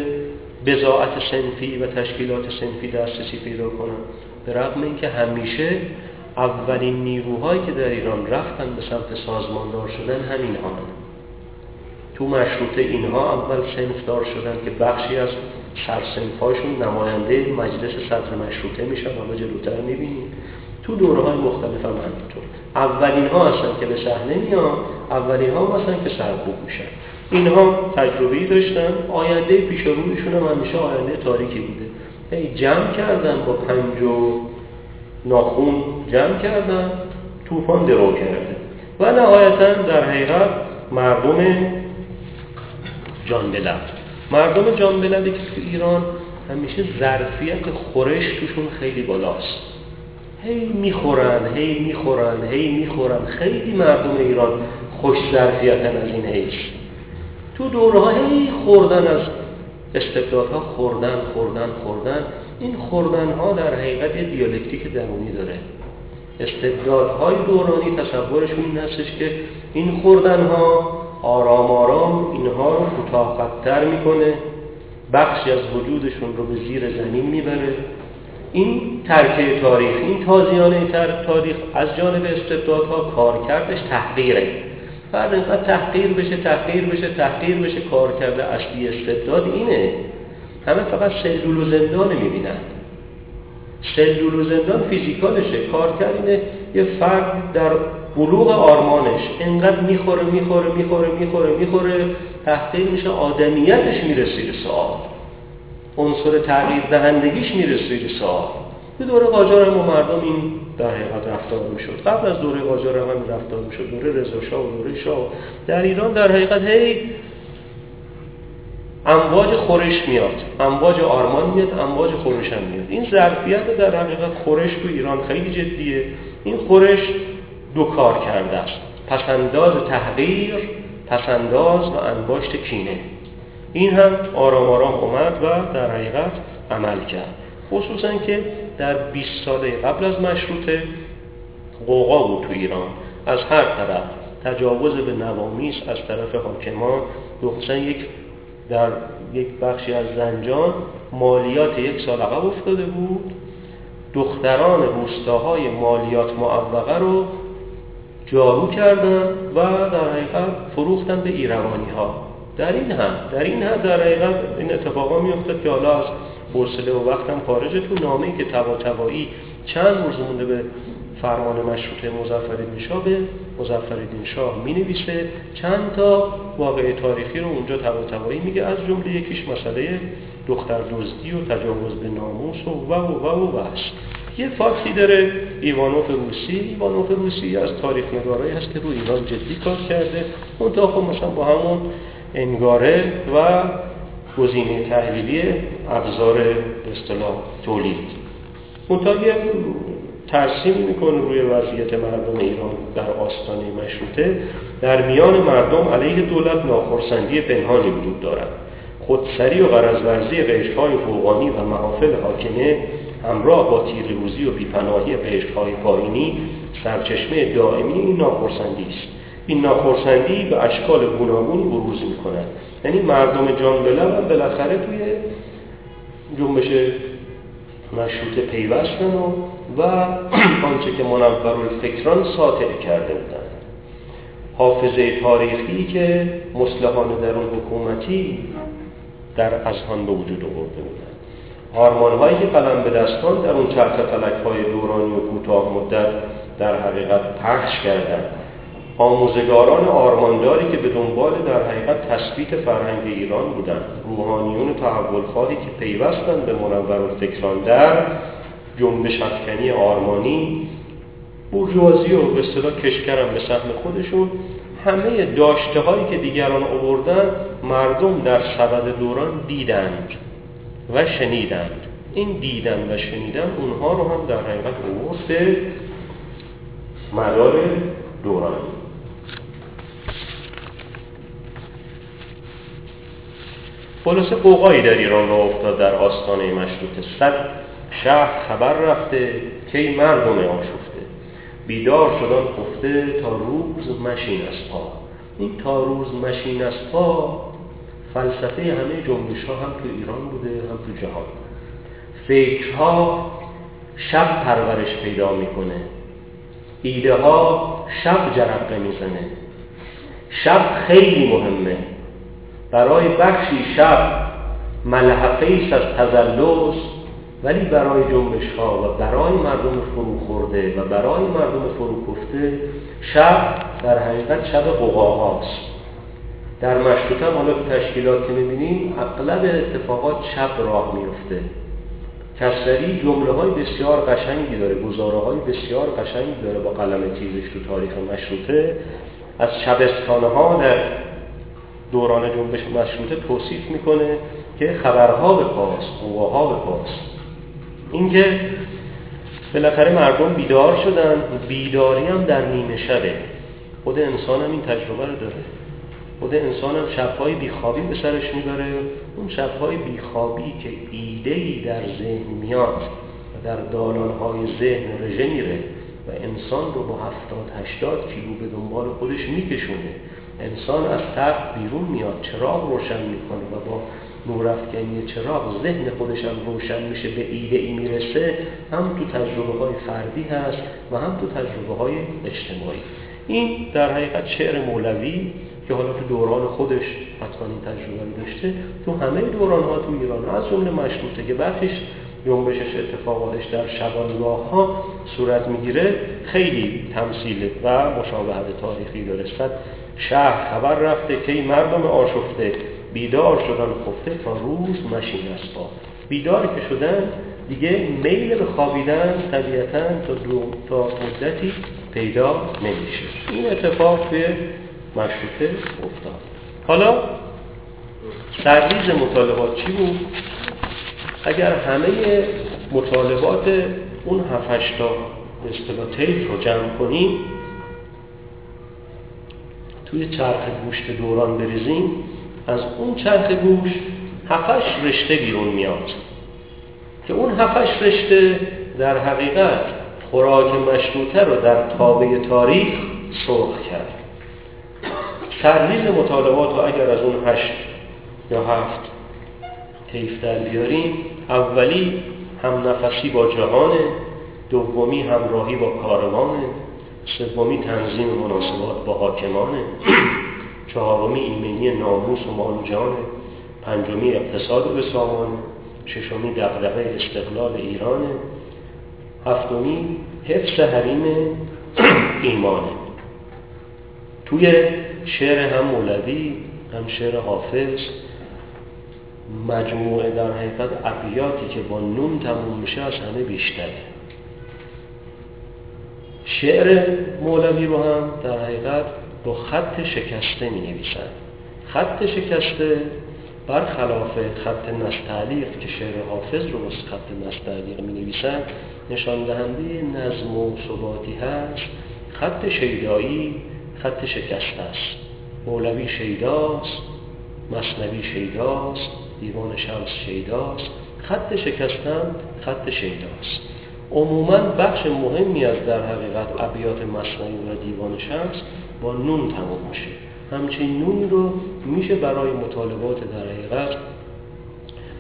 بضاعت صنفی و تشکیلات صنفی دسترسی پیدا کنن، به رغم اینکه همیشه اولین نیروهایی که در ایران رفتن به سمت سازماندار شدن همین ها. تو مشروطه اینها اول صنفدار شدن که بخشی از سرصنف‌هاشون نماینده مجلس صدر مشروطه میشن، حالا جلوتر میبینیم. تو دوره‌های مختلف هم همینطور اولین ها هستن که به صحنه میان، اولین ها هستن که سرکوب میشن. اینها تجربه‌ای داشتن، آینده پیش رویشون هم همیشه آینده تاریکی بوده. جمع کردن با پنج و ناخون جمع کردن، طوفان درو کرده و نهایتا در حقیقت مردم جانبلدی که تو ایران همیشه ظرفیت خورش توشون خیلی بالاست، هی میخورن. خیلی مردم ایران خوش ظرفیتن از این حیث. تو دورها هی خوردن از استبدادها، خوردن. این خوردنها در حقیقت یه دیالکتیک درونی داره. استبدادهای دورانی تصورشون این هستش که این خوردنها آرام آرام اینها رو کوتاه‌قدتر میکنه، بخشی از وجودشون رو به زیر زمین میبره. این ترکه تاریخ، این تازیانه تاریخ از جانب استبدادها کارکردش تحقیره. بعد اینقدر تحقیر بشه. کارکرد اصلی استبداد اینه. همه فقط سلول و زندان میبینن. سلول و زندان فیزیکالشه، کارکرد اینه یه فرد در بلوغ آرمانش اینقدر میخوره، تحقیر میشه، آدمیتش میرسه به سوال، عنصر تغییر دهندگیش میرسه به سوال. به دوره قاجار هم مردم این در حقیقت رفتار میشد، قبل از دوره قاجار هم رفتار میشد، دوره رضا شاه و دوره شاه در ایران در حقیقت هی امواج خورش میاد، امواج آرمان میاد، امواج خورش هم میاد. این ظرفیت در حقیقت خورش تو ایران خیلی جدیه. این خورش دو کار کرده است: پسنداز تحقیر، پسنداز و انباشت کینه. این هم آرام آرام اومد و در حقیقت عمل کرد، خصوصا که در 20 ساله قبل از مشروطه قوقا بود تو ایران، از هر طرف تجاوز به نوامیس از طرف حاکمان، خصوصا در یک بخشی از زنجان مالیات یک سال عقب افتاده بود. دختران روستاهای مالیات معوقه رو جارو کردن و در حقیقت فروختن به ایروانی ها. در این هم در حقیقت این اتفاقا میافتاد که حالا از حوصله و وقتم خارجه. تو نامه‌ای که طباطبایی چند روز مونده به فرمان مشروطه مظفرالدین شاه به مظفرالدین شاه مینویسه، چند تا واقعه تاریخی رو اونجا طباطبایی میگه، از جمله یکیش مسئله دختردزدی و تجاوز به ناموس و است. یه فاکتی داره ایوانوف روسی از تاریخ نگارایی هست که رو ایران جدی کار کرده، اونتا خب مثلا با همون انگاره و گزینه تحلیلی ابزار به اصطلاح تولید، اونتا یه ترسیمی میکنه روی وضعیت مردم ایران در آستانه مشروطه. در میان مردم علیه دولت ناخرسندی پنهانی وجود دارد، خودسری و غرض‌ورزی قشرهای فوقانی و محافل حاکمه همراه با تیره‌روزی و بیپناهی قشرهای پایینی سرچشمه دائمی این ناخرسندی است. این ناخرسندی به اشکال گوناگون بروز می‌کند. یعنی مردم جان به لب بالاخره توی جنبش مشروطه پیوستن و آنچه که منورالفکران ساطع کرده بودند، حافظه تاریخی که مصلحان درون حکومتی در اذهان به وجود آورده بودند، آرمان‌هایی که قلم به دستان در اون چرخ فلک‌های دورانی و کوتاه مدت در حقیقت پخش کردند، آموزگاران آرمانداری که به دنبال در حقیقت تثبیت فرهنگ ایران بودند، روحانیون تحول‌خواهی که پیوستند به منورالفکران در جنبش افکنی آرمانی، بورژوازی و به اصطلاح کشکرم به سهم خودشون، همه داشته هایی که دیگران آوردن مردم در سبد دوران دیدند و شنیدند. این دیدن و شنیدن اونها رو هم در حقیقت آورد مدار دوران. خلاصه قوقایی در ایران را افتاد در آستانه مشروطه. 100 شهر خبر رفته که مردم آشفته، بیدار شدن خفته تا روز مشین از پا. این تا روز مشین از پا فلسفه همه جنبش ها هم تو ایران بوده هم تو جهان. فکرها شب پرورش پیدا میکنه، ایده ها شب جرقه میزنه، شب خیلی مهمه. برای بخشی شب ملحفه ایست از تزلز، ولی برای جنبش ها و برای مردم فرو خورده و برای مردم فرو کفته شب در حقیقت شب قوقاهاست. در مشروطه هم حالا به تشکیلات که میبینیم اغلب اتفاقات شب راه میفته. کسری جمله های بسیار قشنگی داره، گزاره های بسیار قشنگی داره با قلم تیزش تو تاریخ مشروطه. از شبستانه ها در دوران جنبش مشروطه توصیف میکنه که خبرها به پاس، قواها به پاس. اینکه بالاخره مردم بیدار شدن، بیداری هم در نیمه شبه. خود انسان هم این تجربه رو داره، خود انسان هم شبهای بیخوابی به سرش میبره. اون شبهای بیخوابی که ایدهی در ذهن میاد و در دالانهای ذهن رژه میره و انسان رو با 70-80 کیلو به دنبال خودش میکشونه، انسان از تخت بیرون میاد، چراغ روشن میکنه و با نورافکنی چراغ ذهن خودش هم روشن میشه، به ایده‌ای میرسه. هم تو تجربه های فردی هست و هم تو تجربه های اجتماعی. این در حقیقت شعر مولوی که حالا تو دوران خودش حتما این تجربه رو داشته، تو همه دوران ها تو ایران از جمله مشروطه که بخشش جنبشش اتفاقاتش در شبانگاه ها صورت میگیره، خیلی تمثیل و مشابهت تاریخی داره. 100 شهر خبر رفته که مردم آشفته، بیدار شدن خفته تا روز مشین از پا. بیدار که شدن دیگه میل به خوابیدن طبیعتاً تا مدتی پیدا نمیشه. این اتفاق توی مشروطه افتاد. حالا سرریز مطالبات چی بود؟ اگر همه مطالبات اون 7-8 تا به اصطلاح طیف رو جمع کنیم توی چرخ گوشت دوران بریزیم، از اون چرخ گوشت 7-8 رشته بیرون میاد که اون 7-8 رشته در حقیقت خوراک مشروطه رو در تابه تاریخ سرخ کرد. سرریز مطالبات رو اگر از اون 8 یا 7 طیف در بیاریم، اولی همنفسی با جهانه، دومی همراهی با کاروانه، سومی تنظیم مناسبات با حاکمانه، چهارمی ایمنی ناموس و مال و جانه، پنجمی اقتصاد و سامانه، ششمی دغدغه استقلال ایرانه، هفتمی حفظ حریم ایمانه. توی شعر هم مولوی هم شعر حافظ مجموعه در حقیقت ابیاتی که با نون تموم میشه از همه بیشتره. شعر مولوی رو هم در حقیقت با خط شکسته مینویسن. خط شکسته برخلاف خط نستعلیق که شعر حافظ رو از خط نستعلیق مینویسن نشان دهنده نظم و ثباتی هست. خط شیدایی خط شکسته است. مولوی شیداست، مثنوی شیداست، دیوان شمس شیداست. خط شکستن خط شیداست. عموماً بخش مهمی از در حقیقت ابیات مثنوی و دیوان شمس با نون تمام میشه. همچنین نون رو میشه برای مطالبات در حقیقت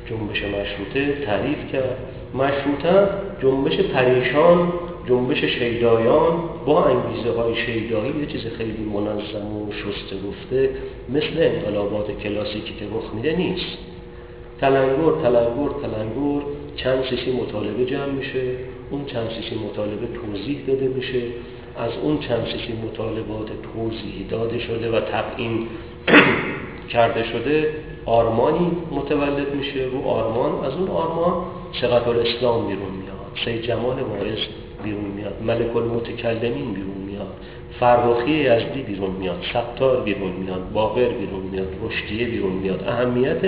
جنبش مشروطه تعریف کرد. مشروطه جنبش پریشان، جنبش شیدایان با انگیزه های شیدایی، یه چیز خیلی منظم و شسته گفته مثل انقلابات کلاسیکی که رخ میده نیست. تلنگر تلنگر تلنگر چند سیسی مطالبه جمع میشه، اون چند سیسی مطالبه توضیح داده میشه، از اون چند سیسی مطالبات توضیح داده شده و تبیین کرده شده آرمانی متولد میشه. رو آرمان، از اون آرمان صغت الاسلام بیرون میاد، سید جمال واعظ بیرون میاد، ملک المتکلمین بیرون میاد، فرخی یزدی بیرون میاد، ستار بیرون میاد، باقر بیرون میاد، رشدیه بیرون میاد. اهمیت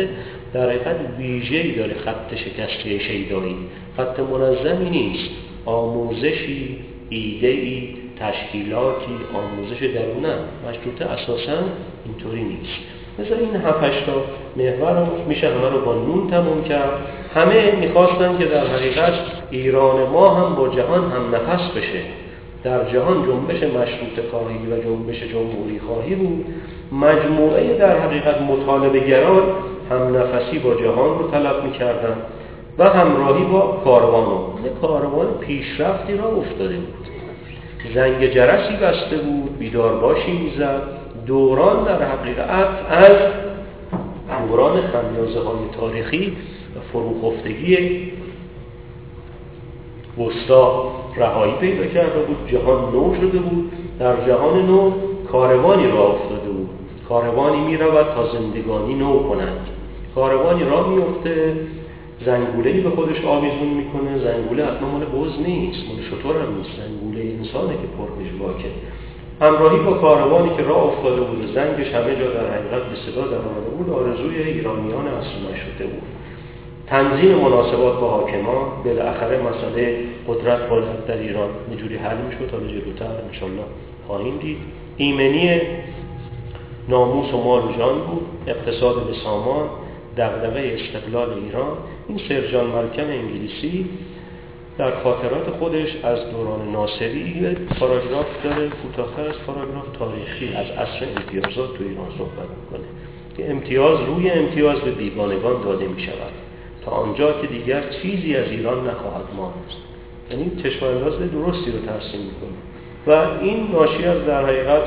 در حقیقت ویژه‌ای داره خط شکسته شیدایی. خط منظمی نیست، آموزشی، ایده‌ای، تشکیلاتی، آموزش درونه. مشروطه اساساً اینطوری نیست. مثلا این 7-8 تا محور میشه همه رو با نون تموم کرد. همه میخواستن که در حقیقت ایران ما هم با جهان هم نفس بشه. در جهان جنبش مشروطه خواهی و جنبش جمهوری خواهی بود. مجموعه در حقیقت مطالبه گران هم نفسی با جهان رو طلب میکردن و همراهی با کاروان ها. یه کاروان پیشرفتی را افتاده بود، زنگ جرسی بسته بود، بیدارباشی میزد. دوران در حقیقت از دوران خمیازه های تاریخی و فروخفتگی وستا رهایی پیدا کرده بود. جهان نو شده بود. در جهان نو کاروانی را افتاده بود. کاروانی می رود تا زندگانی نو کنند. کاروانی را می افته، زنگولهی به خودش آویزون می کنه. زنگوله حتما مال بز نیست، مال شطور هم نیست، زنگوله انسانه که پرمجواکه. همراهی با کاروانی که راه افتاده بود، زنگش همه جا در حقیقت به صدا در آمده بود، آرزوی ایرانیان اصل مشروطه بود. تنظیم مناسبات با حاکمان، بالاخره مسئله قدرت بالغ در ایران اینجوری حل میشد. تا جلوتر انشالله خواهیم دید. ایمنی ناموس و مال و جان بود، اقتصاد به سامان، دغدغه استقلال ایران. این سرجان ملکم انگلیسی در خاطرات خودش از دوران ناصری یه پاراگراف داره، کوتاه‌تر از پاراگراف تاریخی، از عصر امتیازات تو ایران صحبت میکنه که امتیاز روی امتیاز به بیگانگان داده میشود تا آنجا که دیگر چیزی از ایران نخواهد ماند. یعنی چشم‌انداز درستی رو ترسیم میکنه و این ناشی از در حقیقت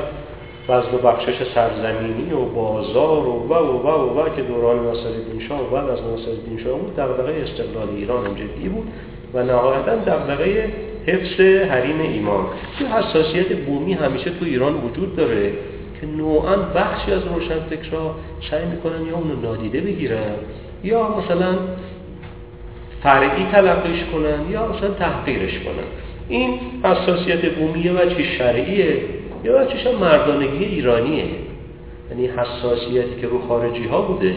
بزم و بخشش سرزمینی و بازار و که دوران ناصرالدین شاه و بعد از ناصرالدین شاه بود. دغدغه استقلال ایران هم جدی بود و نهایتاً دغدغه حفظ حریم ایمان. این حساسیت بومی همیشه تو ایران وجود داره که نوعاً بخشی از روشنفکرها سعی میکنن یا اونو نادیده بگیرن یا مثلا فرعی تلقیش کنن یا مثلا تحقیرش کنن. این حساسیت بومیه و چی شرعیه یا چشم مردانگی ایرانیه. یعنی حساسیتی که رو خارجی ها بوده،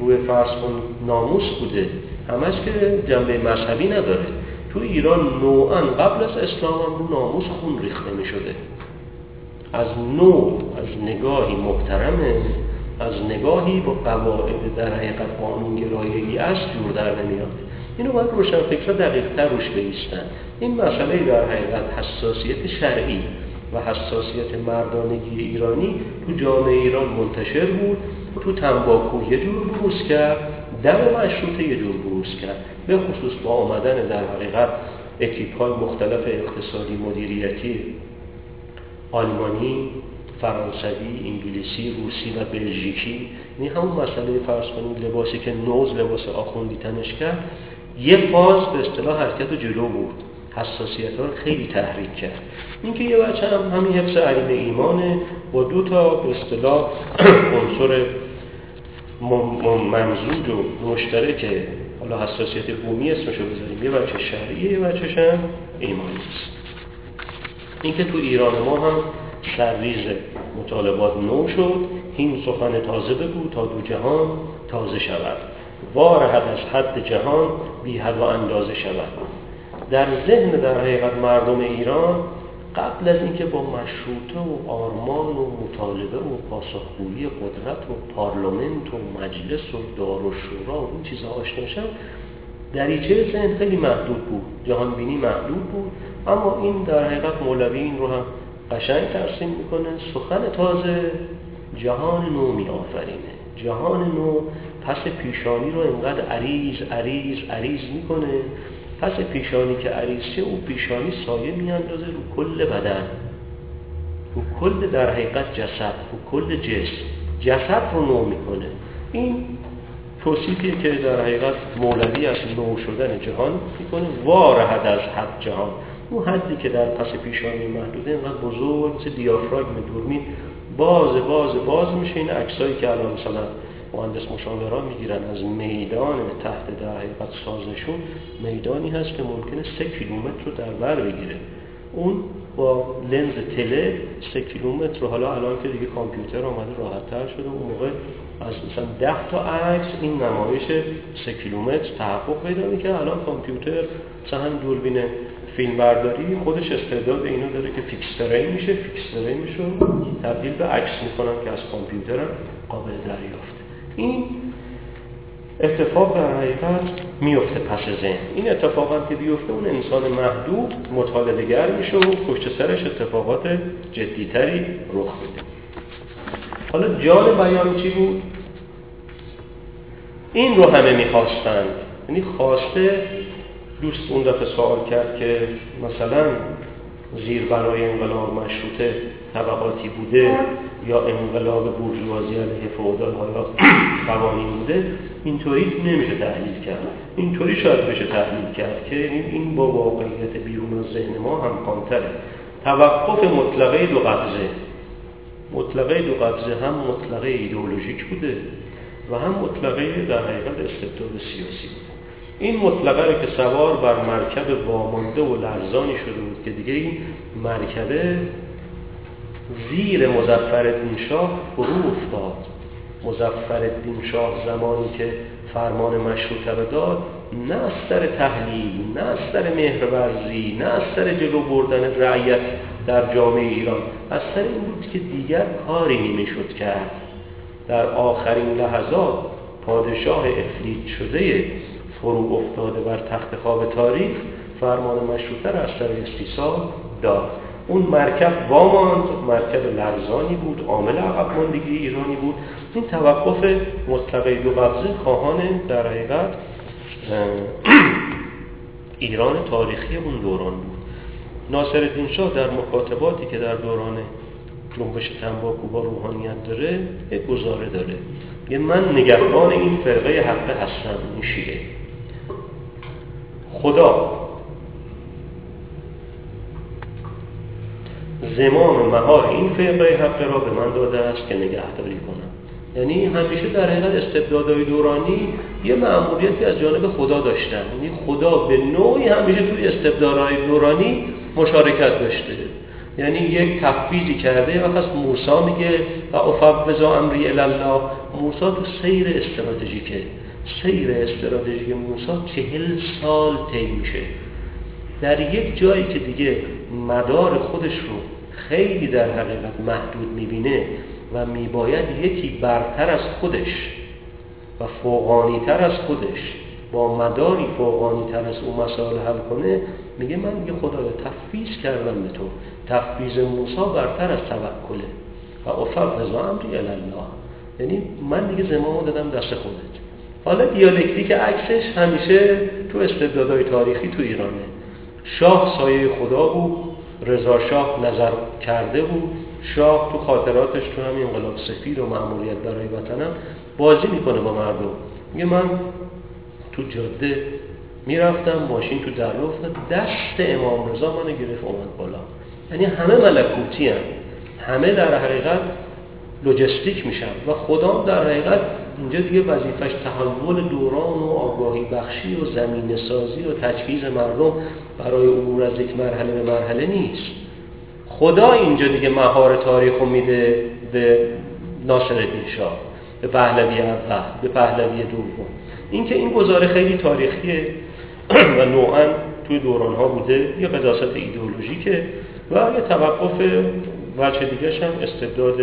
روی فرض کن ناموس بوده، همش که جنبه مذهبی نداره. تو ایران نوعا قبل از اسلام هم رو ناموس خون ریخته می شده. از نوع، از نگاهی محترمه، از نگاهی با قواعد در حقیقت قانونگرایی است جور در نمیاد. اینو باید روشنفکرها دقیق‌تر روش بیستن. این مسئله در حقیقت حساسیت شرعی و حساسیت مردانگی ایرانی تو جامعه ایران منتشر بود. تو تنباکو یه جور بروز کرد، دم مشروطه یه جور بروز کرد، به خصوص با آمدن در حقیقت اکیپ‌های مختلف اقتصادی مدیریتی آلمانی، فرانسوی، انگلیسی، روسی و بلژیکی. یعنی همون مسئله فرض کنید لباسی که نوز لباس آخوندی تنش کرد، یه فاز به اصطلاح حرکت جلو بود. حساسیت‌ها رو خیلی تحریک کرد. اینکه یه بچه هم همین حفظ عین ایمانه با دو تا به اصطلاح عنصر ممزوج و مشترکه، حالا حساسیت بومی اسمشو بذاریم، یه بچه شهریه یه بچه‌ش هم ایمانی است. اینکه تو ایران ما هم سرریز مطالبات نو شد، این سخن تازه بگو تا دو جهان تازه شود، وارهد از حد جهان بی حد و اندازه شود. در ذهن در حقیقت مردم ایران قبل از اینکه با مشروطه و آرمان و مطالبه و پاسخگویی قدرت و پارلمنت و مجلس و دار و شورا و اون چیزها آشنا شد، دریچه ذهن خیلی محدود بود، جهان بینی محدود بود. اما این در حقیقت مولوی این رو هم قشنگ ترسیم میکنه، سخن تازه جهان نو میآفرینه. جهان نو پس پیشانی رو اینقدر عریض عریض عریض میکنه، پس پیشانی که عریضه او پیشانی سایه میاندازه رو کل بدن، رو کل در حقیقت جسد، رو کل جسم، جسد رو نو میکنه. این توصیفیه که در حقیقت مولوی از نو شدن جهان میکنه، وارهد از حد جهان. اون حدی که در پس پیشانی محدوده اینقدر بزرگ مثل دیافراگم دوربین باز باز باز میشه. این عکسایی که الان مثلا مهندس مشاوران میگیرن از میدان تحت در حقیقت سازشون، میدانی هست که ممکنه 3 کیلومتر رو در بر بگیره، اون با لنز تله 3 کیلومتر رو، حالا الان که دیگه کامپیوتر اومده راحت‌تر شده، اون موقع از مثلا 10 تا عکس این نمایش 3 کیلومتر تحقق پیدا می‌کنه. الان کامپیوتر مثلا دوربین فیلمبرداری خودش استعداد اینو داره که فیکس ترین میشه تبدیل به عکس میکنن که از کامپیوترم قابل دریافت. این اتفاق در حقیقت میفته پس ذهن. این اتفاق هم که بیفته اون انسان محدود مطالبه‌گر میشه و پشت سرش اتفاقات جدیتری رخ میده. حالا جان بیان چی بود؟ این رو همه میخواستند. یعنی خواسته دوست اون دفعه سوال کرد که مثلا زیر بنای انقلاب مشروطه طبقاتی بوده یا انقلاب بورژوازی علیه فئودال حالا قوانین بوده، اینطوری نمیشه تحلیل کرد. اینطوری شاید بشه تحلیل کرد که این با واقعیت بیرون از ذهن ما همخوانتره. توقف مطلقه دو قبضه هم مطلقه ایدئولوژیک بوده و هم مطلقه در حقیقت استبداد سیاسی بوده. این مطلقه رو که سوار بر مرکب وامانده و لرزانی شده بود که دیگه این مرکبه زیر مظفرالدین شاه فرو افتاد. مظفرالدین شاه زمانی که فرمان مشروطه رو داد، نه از سر تحلیل، نه از سر مهرورزی، نه از سر جلو بردن رعیت در جامعه ایران، از سر این بود که دیگر کاری نمیشد کرد. در آخرین لحظات پادشاه افلیت شده فرو افتاده بر تخت خواب تاریخ، فرمان مشروطه را از سر استیصال داد. اون مرکب واماند، مرکب لرزانی بود، عامل عقب ماندگی ایرانی بود. این توقف مطلقه دو قبضه خواهان در حقیقت ایران تاریخی اون دوران بود. ناصرالدین شاه در مکاتباتی که در دوران جنبش تنباکو با روحانیت داره یک گزاره داره، یه من نگهبان این فرقه حقه هستم، این شیعه. خدا زمان و مهار این فرقه حقه را به من داده است که نگهداری کنم. یعنی همیشه در حقیقت استبدادهای دورانی یه مأموریتی از جانب خدا داشتن، یعنی خدا به نوعی همیشه توی استبدادهای دورانی مشارکت داشته. یعنی یک تفویضی کرده و خاص موسی میگه و افوض امری الی الله. موسی تو سیر استراتژیک موسی 40 سال طی میشه. در یک جایی که دیگه مدار خودش رو خیلی در حقیقت محدود میبینه و میباید یکی برتر از خودش و فوقانیتر از خودش با مداری فوقانیتر از اون مسائل حل کنه، میگه من دیگه خدا رو تفویض کردم به تو. تفویض موسی برتر از توکله و افوض امری الی الله، یعنی من دیگه زمامو دادم دست خودت. حالا دیالکتیک عکسش همیشه تو استبدادهای تاریخی تو ایرانه. شاه سایه خدا بود، رضا شاه نظر کرده بود، شاه تو خاطراتش تو همین انقلاب سفید و مأموریت برای وطنم بازی میکنه با مردم، میگه من تو جاده میرفتم ماشین تو در افتاد، دست امام رضا منو گرفت اومد بالا. یعنی همه ملکوتی هم. همه در حقیقت لوجستیک میشن و خدا در حقیقت اینجا دیگه وظیفش تحول دوران و آگاهی بخشی و زمینه سازی و تجهیز مردم برای عبور از یک مرحله به مرحله نیست. خدا اینجا دیگه مهار تاریخ رو میده به ناصرالدین شاه، به پهلوی اول، به پهلوی دوم. اینکه این گزاره خیلی تاریخیه و نوعا توی دورانها بوده، یه قداست ایدئولوژیکه و یه توقف وجه دیگرش هم استبداد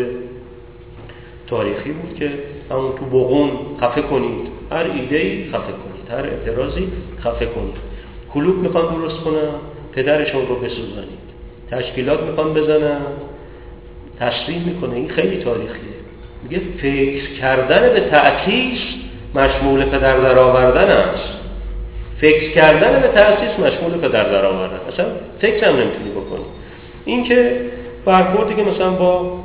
تاریخی بود که همون تو بغون خفه کنید، هر ایده‌ای خفه کنید، هر اعتراضی خفه کنید، کلوب میخوان درست کنن پدرشون رو بسوزنید، تشکیلات میخوان بزنن تشریح میکنه. این خیلی تاریخیه. میگه فکر کردن به تأسیس مشمول پدر در آوردن است. فکر کردن به تأسیس مشمول پدر در آوردن اصلا فکر هم نمیتونی بکنی. این که برخوردی که مثلا با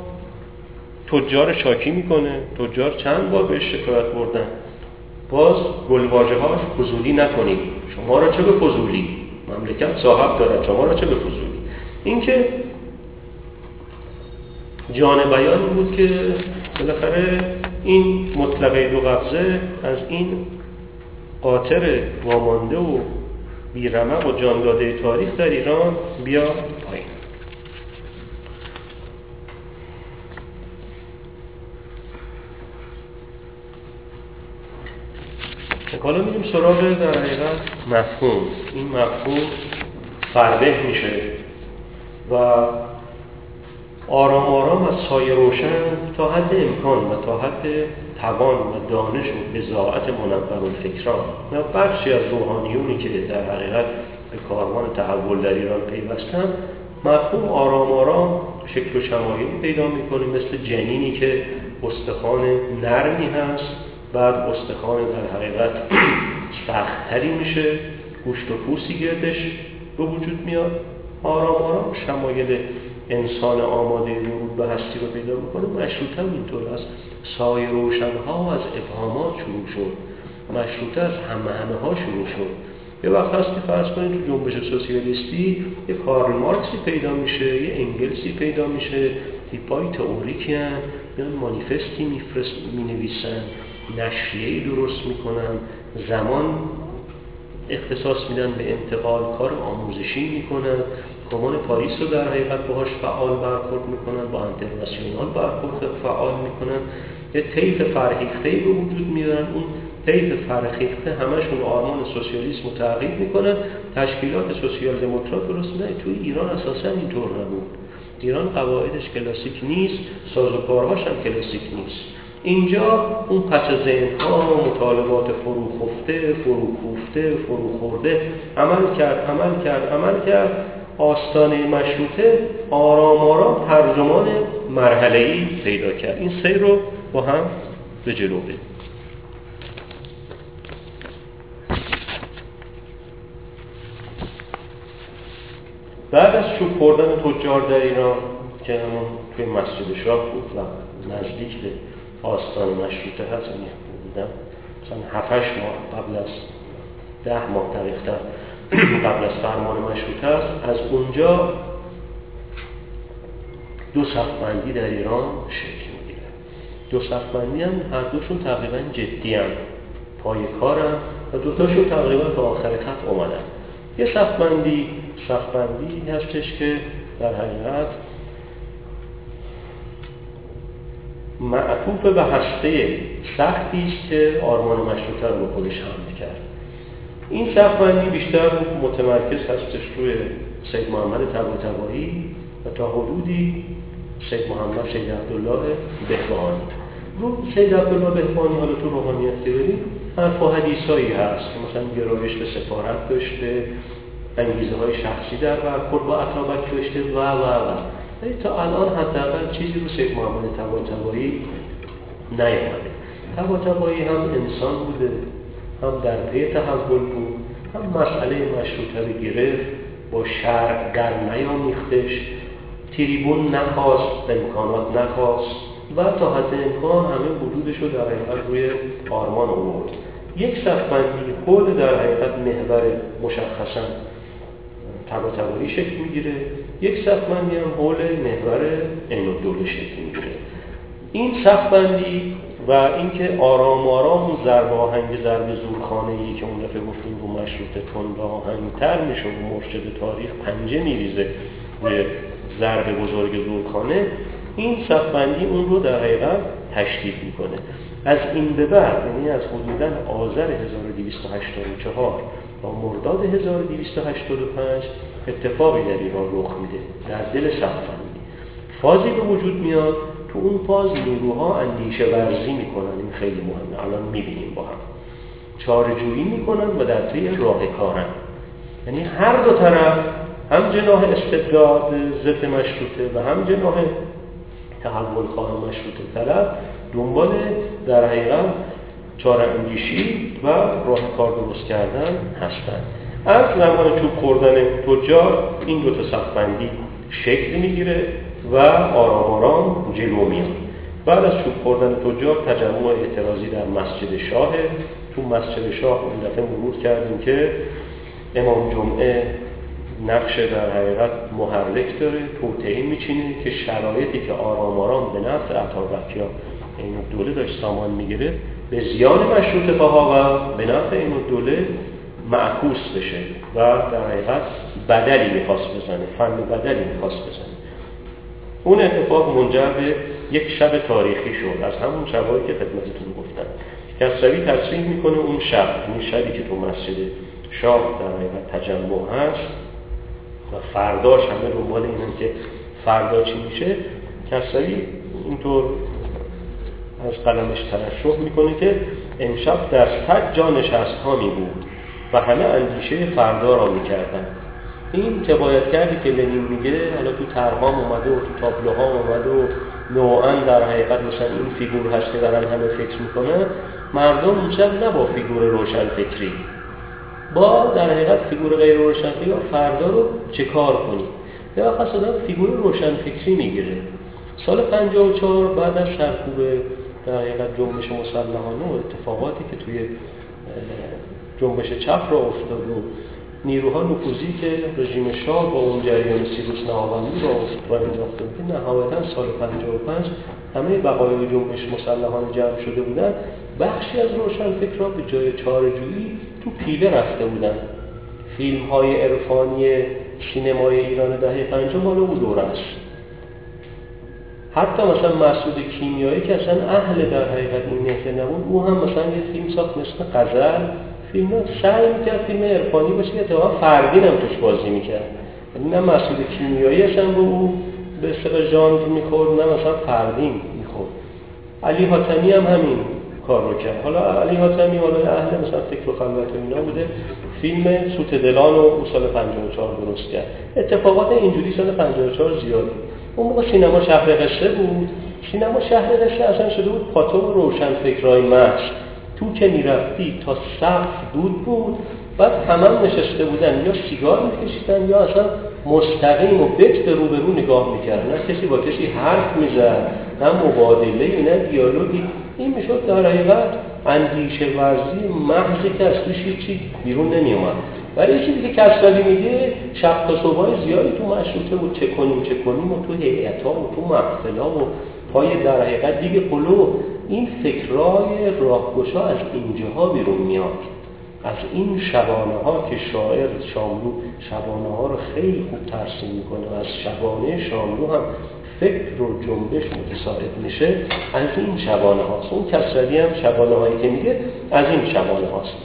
تجار شاکی میکنه، تجار چند بار بهش شکایت بردن، باز گلواژه هاش فضولی نکنید، شما را چه به فضولی، مملکت صاحب دارد شما را چه به فضولی. این که جان بیان بود که بالاخره این مطلقه دو قبضه از این قاطر وامانده و بیرمق و جان داده تاریخ در ایران بیا پایین. حالا میریم سراغ در حقیقت مفهوم. این مفهوم فربه میشه و آرام آرام از سایه روشن تا حد امکان و تا حد توان و دانش و بضاعت منور الفکران و بخشی از روحانیونی که در حقیقت به کاروان تحول در ایران پیوستن، مفهوم آرام آرام شکل و شمایلی پیدا میکنه، مثل جنینی که استخوان نرمی هست بعد استخوان در حقیقت سخت‌تری میشه، گوشت و پوستی گردش به وجود میاد، آرام آرام شمایل انسان آماده ورود به هستی رو پیدا میکنه. مشروطه هم اینطور از سایه روشنها از ابهامات شروع شد، مشروطه از همه ها شروع شد. یه وقت هست که فرض کنید تو جنبش سوسیالیستی یه کارل مارکسی پیدا میشه، یه انگلسی پیدا میشه، تیپای تئوریکی هم میان مانیفستی مینویسن، نشریه‌ای درست میکنن، زمان اختصاص میدن به انتقال، کار آموزشی میکنن، کمان پاریس رو در حقیقت باهاش فعال برخورد میکنن، با انترناسیونال برخورد فعال میکنن، یه طیف فرهیخته‌ای به وجود میارن. اون طیف فرهیخته همشون آرمان سوسیالیسم رو تعقیب میکنن، تشکیلات سوسیال دموکرات درست میکنن. توی ایران اساسا اینطور نبود. ایران قواعدش کلاسیک نیست، سازوکارهاش هم کلاسیک نیست. اینجا اون پس ذهن‌ها، مطالبات فروخفته، فروکوفته، فروخورده، عمل کرد. آستانه مشروطه آرام آرام ترجمان مرحله‌ای پیدا کرد. این سیر رو با هم به جلو بریم. بعد از چوب خوردن تجار در ایران که همون توی مسجد شاه بود و نزدیک به آستان مشروطه هست، این بودم مثلا 7-8 ماه قبل از 10 ماه تاریختر قبل از فرمان مشروطه است. از اونجا دو صفبندی در ایران شکل میگیره. دو صفبندی هم هر دوشون تقریبا جدی هم پای کارم و دوتاشون تقریبا تا آخر خط اومدن. یه صفبندی هستش که در حقیقت معطوف به هسته سختی است که آرمان مشروطه رو به خودش حمل کرد. این صفبندی بیشتر متمرکز هستش روی سید محمد طباطبایی و تا حدودی سید عبدالله بهبهانی. رو سید عبدالله بهبهانی حالا تو روحانیت که بریم حرف و حدیثایی هست که مثلا گرایش به سفارت داشته، انگیزه های شخصی در برخورد با اتابک داشته و تا الان حداقل چیزی رو سید محمد طباطبایی نیامده. طباطبایی هم انسان بوده، هم در پی تحول بود، هم مسئله مشروطه رو گرفت، با شرع در نیامیختش، تریبون نخواست، امکانات نخواست و تا حد امکان همه وجودش رو در حقیقت روی آرمان آورد. یک صف‌بندی کل در حقیقت محور مشخصاً تباطبایی شکل میگیره، یک صف‌بندی هم حول محور عین‌الدوله شکل میگیره. این صف‌بندی و اینکه آرام آرام ضرب آهنگ ضرب زورخانه‌ای که اون دفعه گفتیم رو مشروطه تند آهنگتر میشه و مرشد تاریخ پنجه میریزه به ضرب بزرگ زورخانه، این صف‌بندی اون رو در حقیقت تشدید میکنه. از این به بعد، یعنی از حدوداً آذر 1284 تا مرداد 1285 اتفاقی در ایران رخ میده در دل صف‌بندی. فازی به وجود میاد، تو اون فاز نیروها اندیشه ورزی میکنن، این خیلی مهمه، الان میبینیم با هم چاره‌جویی میکنن و در طی راهکارن، یعنی هر دو طرف، هم جناح استبداد ضد مشروطه و هم جناح تحول خواه مشروطه طرف، دنبال در حقیقت چاره اندیشی و راهکار درست کردن هستند. از زمان چوب خوردن تجار این دو تا صف‌بندی شکل میگیره و آرام آرام جلو میاد. بعد از چوب خوردن تجار تجمع اعتراضی در مسجد شاه. تو مسجد شاه اون دفعه مرور کردیم که امام جمعه نقش در حقیقت محرک داره، توطئه میچینه که شرایطی که آرام آرام به نفع اتابکیا عین‌الدوله داشت سامان میگیره به زیان مشروطه‌ها و به نفع عین‌الدوله معکوس بشه و در حقیقت بدلی میخواست بزنه، فن بدلی میخواست بزنه. اون اتفاق منجر به یک شب تاریخی شد، از همون شبایی که خدمتتون گفتم. کسروی تصریح میکنه اون شب، اون شبی که تو مسجد شاه در حقیقت تجمع هست و فرداش همه دنبال اینم که فردا چی میشه، کسروی اینطور از قلمش ترشح میکنه که امشب در صد جا نشست‌ها میبود و همه اندیشه فردا را میکردن. این تبایت کردی که لنین میگه، حالا تو ترهام اومده و تو تابلوها اومده و نوعا در حقیقت مثلا این فیگور هست که دارن همه فکر میکنه، مردم امشب نه با فیگور روشنفکری، با در حقیقت فیگور غیر روشنفکری و فردا رو چه کار کنیم. یه وقت اصلا فیگور روشنفکری میگیره. سال 54 بعد از سرکوب در حقیقت جنبش مسلحانه و اتفاقاتی که توی جنبش چپ را افتاد و نیروها نفوذی که رژیم شاه با اون جریان سیروس نهاوندی را افتاد که نهایتا سال 55 همه بقایای جنبش مسلحانه جمع شده بودن، بخشی از روشنفکرها به جای چاره‌جویی تو پیله رفته بودن. فیلم‌های عرفانی سینمای ایران دهه 50 مال اون دوره است. حتی مثلا مسعود کیمیایی که اصلا اهل در حقیقت این نهجه نبود، او هم مثلا یه فیلم ساخت مثل غزل، فیلم رو سعی میکرد فیلم عرفانی باشه که اتفاقا فردین هم توش بازی میکرد. نه مسعود کیمیایی اصلا با او به اصطلاح ژانر میخورد، نه مثلا فردین میخورد. علی حاتمی هم همین کار رو کرد. حالا علی حاتمی حالا اهل مثلا فکر و خلوت و اینا بوده، فیلم سوت دلان رو او سال 54 درست کرد. اتفاقات اینجوری سال 54 زیاده. اون موقع سینما شهر قصه بود. سینما شهر قصه اصلا شده بود پاتو و روشنفکرای مشت. تو که میرفتی تا سقف دود بود، بعد همه نشسته بودن یا سیگار میکشیدن یا اصلا مستقیم و بک به روبرو نگاه میکردن، نه کسی با کسی حرف میزد، نه مبادله، نه دیالوگی. این میشد در حقیقت اندیشه ورزی محضی که از توش هیچی بیرون نمیومد. ولی چیزی که کسروی میگه، شب تا صبح زیادی تو مشروطه بود چه کنیم و تو هیئت‌ها و تو محفل‌ها و پای در حقیقت دیگه پلو، این فکرای راهگشا از اینجاها بیرون میاد، از این شبانه ها که شاعر شاملو شبانه ها رو خیلی خوب ترسیم میکنه و از شبانه شاملو هم فکر و جنبش متساعد میشه، از این شبانه هاست. اون کسروی هم شبانه هایی که میگه از این شبانه هاست.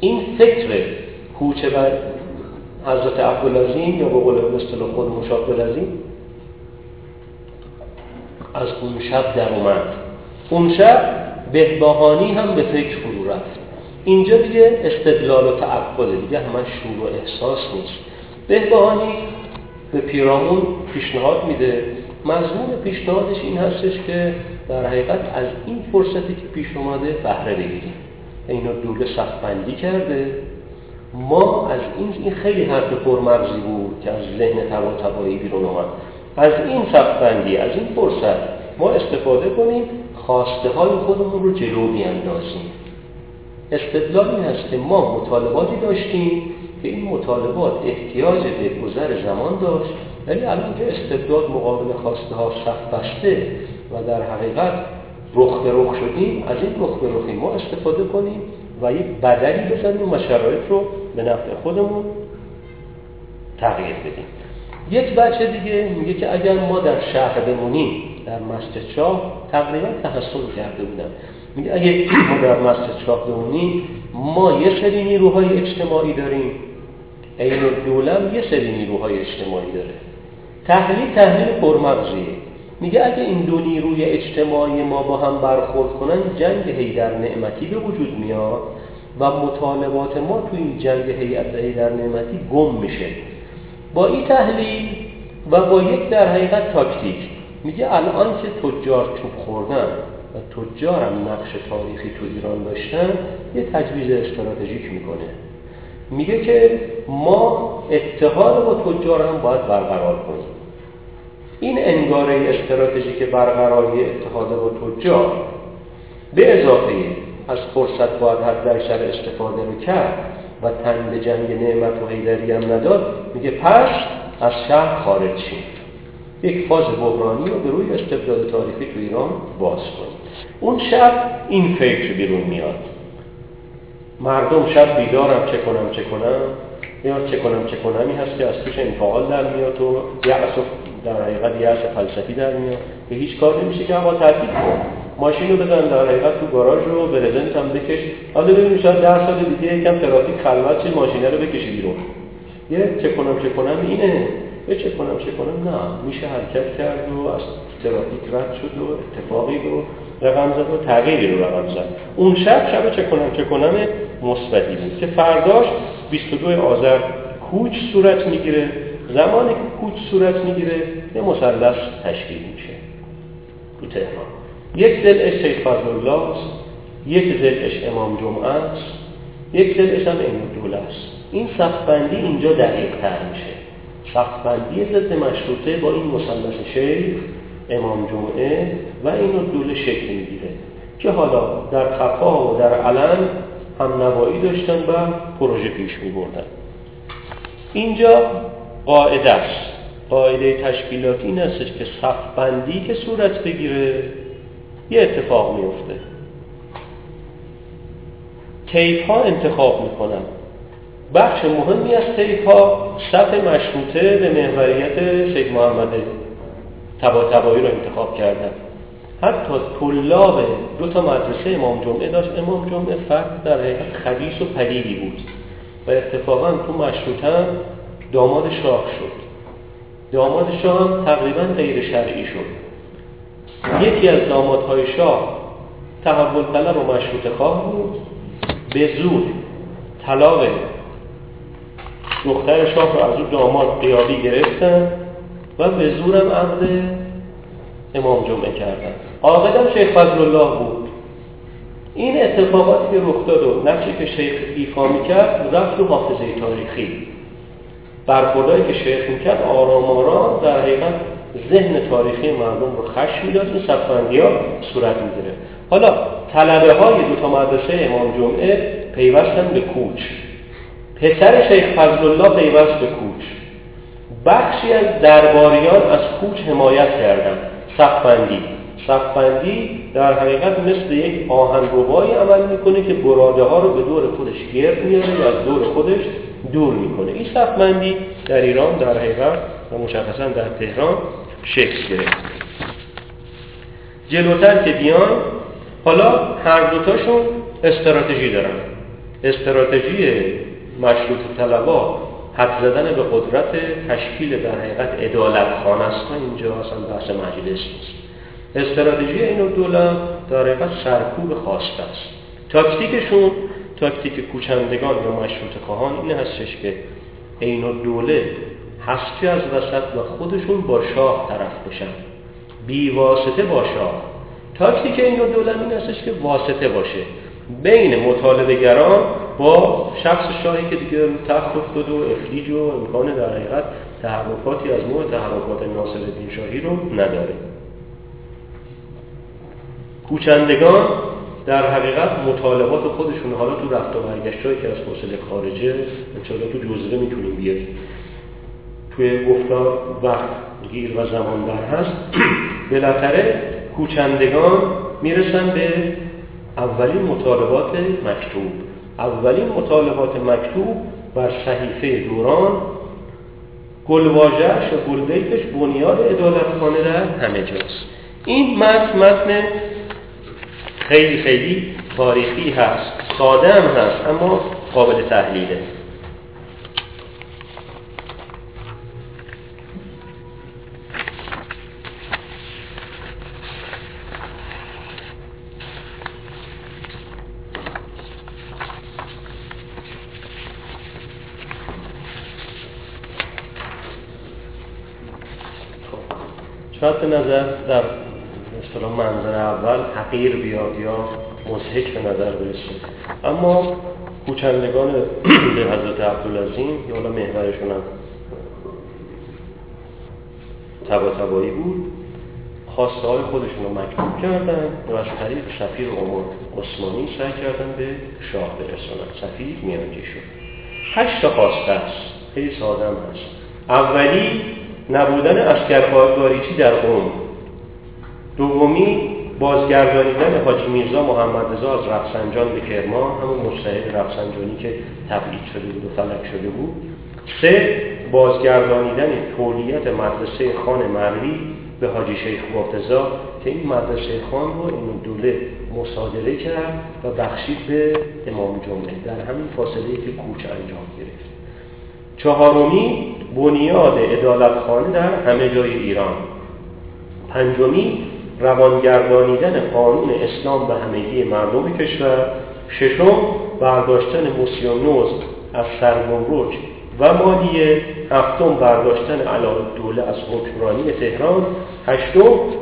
این فکر کوچه بر حضرت عبدالعظیم یا به قول اصطلاح خود مشاق بلعظیم از اون شب در اومد. اون شب بهبهانی هم به فکر فرو رفت. اینجا دیگه استدلال و تعقله، دیگه همه شور و احساس نیست. بهبهانی به پیرامون پیشنهاد میده، مضمون پیشنهادش این هستش که در حقیقت از این فرصتی که پیش اومده بهره بگیریم. عین‌الدوله صف‌بندی کرده، ما از این خیلی حرف پرمغزی بود که از ذهن طباطبایی بیرون اومد، از این صف‌بندی، از این فرصت ما استفاده کنیم، خواسته های خودمون رو جلو بیاندازیم. استدلال این است که ما مطالباتی داشتیم که این مطالبات احتیاج به گذر زمان داشت، ولی الان که استبداد مقابل خواسته ها صف بسته و در حقیقت رخ به رخ شدیم، از این رخ به رخی ما استفاده کنیم و یک بدلی بزنیم و شرایط رو به نفع خودمون تغییر بدیم. یک بچه دیگه میگه که اگر ما در شهر بمونیم، در مسجد شاه تقریبا تحصن کرده بودن، میگه اگه ما در مسجد شاه بمونیم ما یه سری نیروهای اجتماعی داریم، عین الدولم یه سری نیروهای اجتماعی داره. تحلیل پرمغزیه، میگه اگه این دو نیروی اجتماعی ما با هم برخورد کنن جنگ حیدر نعمتی به وجود میاد و مطالبات ما توی این جنگ حیدر نعمتی گم میشه. با این تحلیل و با یک در حقیقت تاکتیک، میگه الان که تجار چوب خوردن و تجار هم نقش تاریخی تو ایران داشتن، یه تجویز استراتژیک میکنه، میگه که ما اتحاد با تجار هم باید برقرار کنیم. این انگاره استراتژیک برقراری اتحاد با تجار به اضافه از فرصت باید حد اکثر استفاده میکرد و تن به جنگ نعمت و حیدری هم نداد، میگه پس از شهر خارج شیم، یک فاز بحرانی رو به روی استبداد تاریخی تو ایران باز کنیم. اون شب این فکر بیرون میاد، مردم شب بیدارم چه کنم هست که از توش انفعال در میاد و یأس در حقیقت یأس فلسفی در میاد که هیچ کار نمیشه که آقا ترتیب کن، ماشین رو بزن در حقیقت تو گاراژ رو به رزنت هم بکش، حالا ببینیم شاید 10 سال دیگه یکم ترافیک خلوت چه ماشینه رو بکشی بیرون. یه چه کنم اینه، یه چه کنم نه، میشه حرکت کرد و از ترافیک رد شد و اتفاقی رو رقم زد و تغییری رو رقم زد. اون شب چه کنم مثبتی بود که فرداش 22 آذر کوچ صورت میگیره. زمانی که کوچ صورت میگیره یه مثلث تشکیل میشه تو تهران، یک ضلعش سید فضلالله است، یک ضلعش امام جمعه است، یک ضلعش هم عین‌الدوله است. این صف‌بندی اینجا دقیق‌تر میشه، صف‌بندی ضد مشروطه با این مثلث شیخ، امام جمعه و عین‌الدوله شکل میگیره که حالا در قفا و در علم هم نوایی داشتن و پروژه پیش میبردن. اینجا قاعده است، قاعده تشکیلاتی این است که صف‌بندی که صورت بگیره یه اتفاق میفته، طیف ها انتخاب میکنن. بخش مهمی از طیف ها سطح مشروطه به محوریت سید محمد طباطبایی رو انتخاب کردن. حتی طلاب 2 مدرسه امام جمعه داشت، امام جمعه فرد در حقیقت خبیث و پلیدی بود و اتفاقا تو مشروطه داماد شاه شد. داماد شاه هم تقریبا غیر شرعی شد. یکی از دامادهای شاه تحول طلب و مشروطه خواه بود، به زور طلاق دختر شاه رو از او داماد غیابی گرفتن و به زورم عقد امام جمعه کردن. عاقدم شیخ فضلالله بود. این اتفاقاتی که رخ داد و نقشی که شیخ ایفا میکرد رفت رو حافظه تاریخی. برخوردهایی که شیخ میکرد آرام در حقیقت ذهن تاریخی مردم رو خشم میداد. این صف‌بندی ها صورت میگیره. حالا طلبه های 2 مدرسه امام جمعه پیوستن به کوچ، پسر شیخ فضلالله پیوست به کوچ، بخشی از درباریان از کوچ حمایت کردن. صف‌بندی در حقیقت مثل یک آهنربایی عمل میکنه که براده ها رو به دور خودش گرد میاره و از دور خودش دور میکنه. این صف‌بندی در ایران در حقیقت و مشخصا در تهران شکل گرفت. جلوتر که بیان، حالا هر دوتاشون استراتژی دارن. استراتژی مشروطه طلبا حد زدن به قدرت، تشکیل در حقیقت عدالت خانه است. اینجا اصلا بحث مجلس نیست. استراتژی عین‌الدوله در حقیقت سرکوب خواسته است. تاکتیکشون، تاکتیک کوچندگان یا مشروطه خواهان این هستش که عین‌الدوله حسکی از وسط و خودشون با شاه طرف بشن، بی واسطه با شاه. تاکتیک عین‌الدوله این هستش که واسطه باشه بین مطالبه گران با شخص شاهی که دیگه تخت افتاد و افلیج و امکان در حقیقت تحرکاتی از نوع تحرکات ناصرالدین شاهی رو نداره. کوچندگان در حقیقت مطالبات خودشون، حالا تو رفت و برگشت‌هایی که از حوزه خارجه انشاءالله تو جزوه میتونیم بیاریم، توی گفتار وقت گیر و زمان بر هست. بالاخره کوچندگان میرسن به اولین مطالبات مکتوب. اولین مطالبات مکتوب بر صحیفه دوران گلواژه‌اش و گلبیتش بنیاد عدالت‌خانه در همه جاست. این متن خیلی خیلی تاریخی هست، ساده هم هست، اما قابل تحلیله. شاید به نظر در مثلا منظر اول حقیر بیاد یا مضحک به نظر برسه، اما کوچندگان به حضرت عبدالعظیم یا حالا محورشون هم طباطبایی بود، خواسته های خودشون رو مکتوب کردن و از طریق سفیر امور عثمانی سعی کردن به شاه برسونن. سفیر میانجی شد. 8 خواسته است، خیلی ساده هم هست. اولی نبودن عسکرباریچی در قم، دومی بازگردانیدن حاجی میرزا محمدرضا از رفسنجان به کرمان، همون مستعد رفسنجانی که تبعید شده بود و فلج شده بود، 3 بازگردانیدن تولیت مدرسه خان مروی به حاجی شیخ مرتضا که این مدرسه خان رو این دوله مصادره کرد و بخشید به امام جمعه در همین فاصله که کوچ انجام گرفت، 4 بنیاد عدالت‌خانه در همه جای ایران، 5 روانگردانیدن قانون اسلام به همگی مردم کشور، 6 برداشتن موسیونوز از سرمنبرک و مالیه، 7 برداشتن علاءالدوله از حکمرانی تهران، 8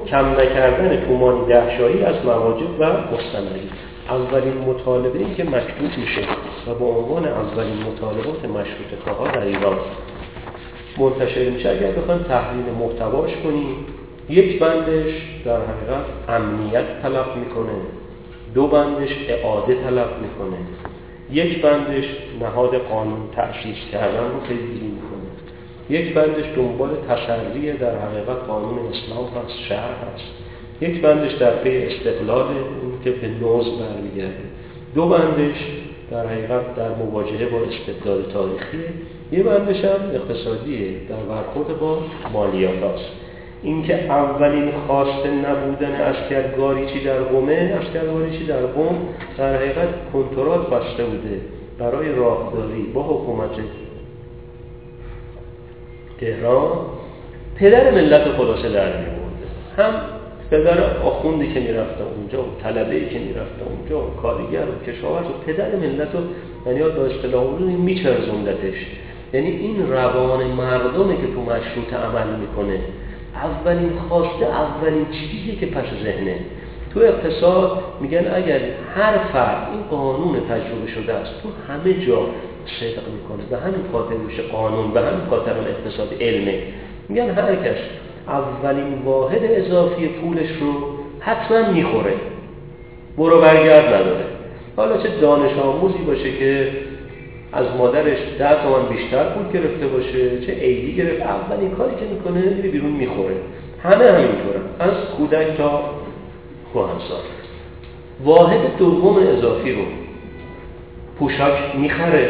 کم نکردن تومانی دهشاهی از مواجب و مستمری. اولین مطالبه این که مکتوب میشه و با عنوان اولین مطالبات مشروطه‌خواها در ایران منتشر میشه. اگر بخوایم تحلیل محتواش کنیم، یک بندش در حقیقت امنیت طلب میکنه، 2 بندش اعاده طلب میکنه، 1 بندش نهاد قانون تأسیس کردن رو پیگیری میکنه، 1 بندش دنبال تسریع در حقیقت قانون اسلام هست، شرع هست، 1 بندش در پی استقلال اون که به نوز برمیگرده، 2 بندش در حقیقت در مواجهه با استبداد تاریخیه، 1 بندش هم اقتصادیه در برخورد با مالیات هست. اینکه اولین خواسته نبودن عسکرباریچی در قمه، عسکرباریچی در قم در حقیقت کنترات بسته بوده برای راهداری با حکومت تهران، پدر ملت خلاصه در می‌آورده، هم پدر آخوندی که میرفته اونجا و طلبه‌ای که میرفته اونجا و کارگر و کشاورز و پدر ملت رو یعنی ها داشته لاغون میچرزوندتش. یعنی این روان مردمه که تو مشروطه عمل میکنه. اولین خواسته اولین چیزی که پس ذهنه. تو اقتصاد میگن اگر هر فرد، این قانون تجربه شده است، تو همه جا صدق میکنه، به همین خاطر میشه قانون، به همین خاطر اقتصاد علمه. میگن هر کس اولین واحد اضافی پولش رو حتما میخوره، برو برگرد نداره. حالا چه دانش آموزی باشه که از مادرش 10 تومن بیشتر پول گرفته باشه، چه عیدی گرفت، اولین کاری که میکنه میره بیرون میخوره. همه همینطوره، از کودک تا کهنسال. واحد دوم اضافی رو پوشاک میخره،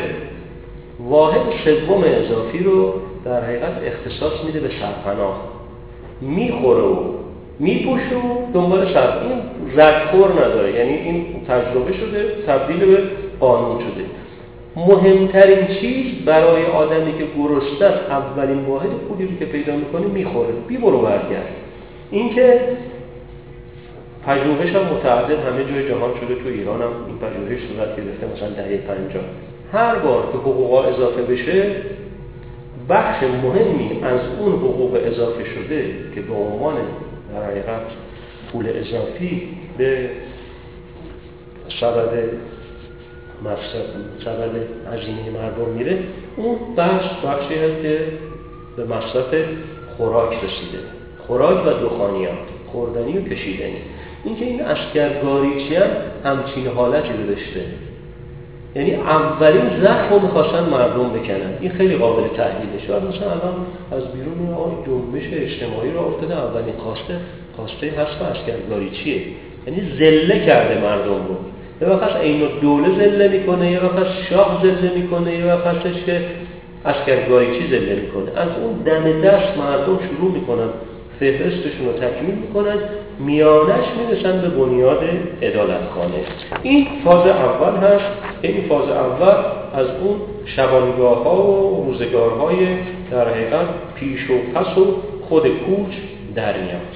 واحد سوم اضافی رو در حقیقت اختصاص میده به سرپناه، میخوره و میپوشه و دنبال سر. این ردخور نداره، یعنی این تجربه شده، تبدیل به قانون شده. مهمترین چیز برای آدمی که گرسنه است، اولین واحد پولی رو که پیدا میکنه میخوره، بی برو برگرد. این که پژوهش هم متعدد همه جای جهان شده، تو ایران هم این پژوهش صورت گرفته، مثلا دهه 50 هر بار که حقوقا اضافه بشه، بخش مهمی از اون حقوق اضافه شده که به عنوان در حقیقت پول اضافی به سبد هزینه مردم میره، اون بخشی هست که به مصرف خوراک رسیده، خوراک و دخانیات، خوردنی و کشیدنی. اینکه این اشکرگاریچی هم همچین حالتی رو داشته، یعنی اولین زخم رو میخواستن مردم بکنن. این خیلی قابل تحلیله. شاید مثلا الان از بیرون این آقای جنبش اجتماعی را افتاده اولین خواسته حذف اشکرگاریچیه، یعنی ذله کرده مردم رو. یه وقت عین الدوله ذله میکنه، یه وقت شاه ذله میکنه، یه وقتش که اشکرگاریچی ذله میکنه. از اون دم دست مردم شروع میکنن فهرستشون رو تکمیل میکنن، میانش میرسن به بنیاد عدالتخانه. این فاز اول هست. این فاز اول از اون شبانگاه ها و روزگارهای در حقیقت پیش و پس و خود کوچ در میاد.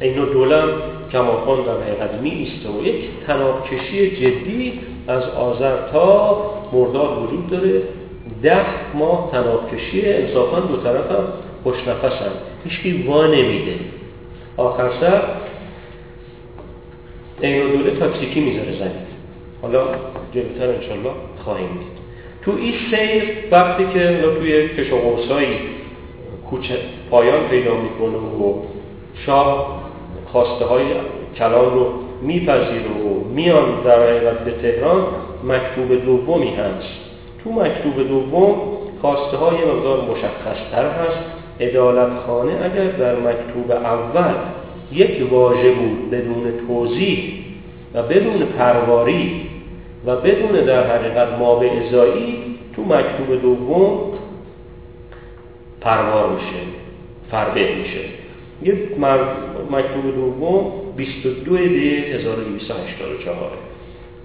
این دوله هم کماکان در حقیقت می ایسته و یک تنابکشی جدی از آذر تا مرداد وجود داره. 10 ماه تنابکشی، انصافا دو طرف هم خوش نفس هم، هیچکی وا نمیده. آخر سر این دوله تاکتیکی میذاره زمین. حالا جلوتر انشالله خواهیم دید. تو این سیر وقتی که توی کش و قوسایی کوچه پایان پیدا میکنه و شاه خواسته های کلان رو میپذیره و میان در حقیقت به تهران، مکتوب دومی هست. تو مکتوب دوم خواسته های مقدار مشخصتر هست. عدالتخانه اگر در مکتوب اول یک واژه بود بدون توضیح و بدون پرواری و بدون در حقیقت مابع ازایی، تو مکتوب دوم پروار میشه، فربه میشه. یه مکتوب دوم 22 دی 1284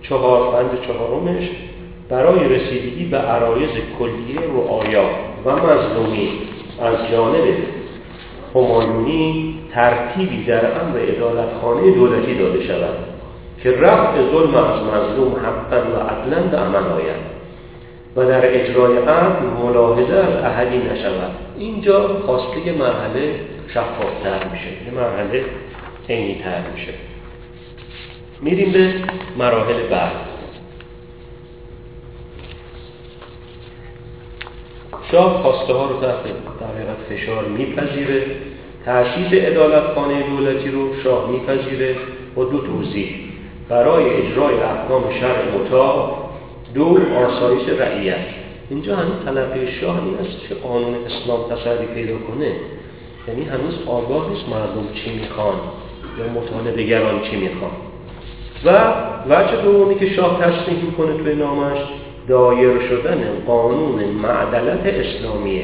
4 بند چهارمش برای رسیدگی به عرایض کلیه رعایا و مظلومین از جانب همایونی ترتیبی در امر عدالتخانه دولتی داده شود که رفع ظلم از مظلوم حقا و عدلا به عمل آید و در اجرای امر ملاحظه از احدی نشود. اینجا خواسته مرحله شفافتر میشه، یه مرحله عینی تر میشه. میریم به مراحل بعد. شاه خواسته ها رو تحت فشار میپذیره، تأسیس عدالتخانه دولتی رو شاه میپذیره با دو توضیح: برای اجرای احکام شرع مطاع، 2 آسایش رعیت. اینجا هنوز تلقی شاه نیست که قانون اسلام تسری پیدا کنه، یعنی هنوز آگاه نیست مردم چی میخوان یا مطالبه‌گران چی میخوان. و وجه دومی که شاه تصریح میکنه توی نامش، دایر شدن قانون معدلت اسلامیه،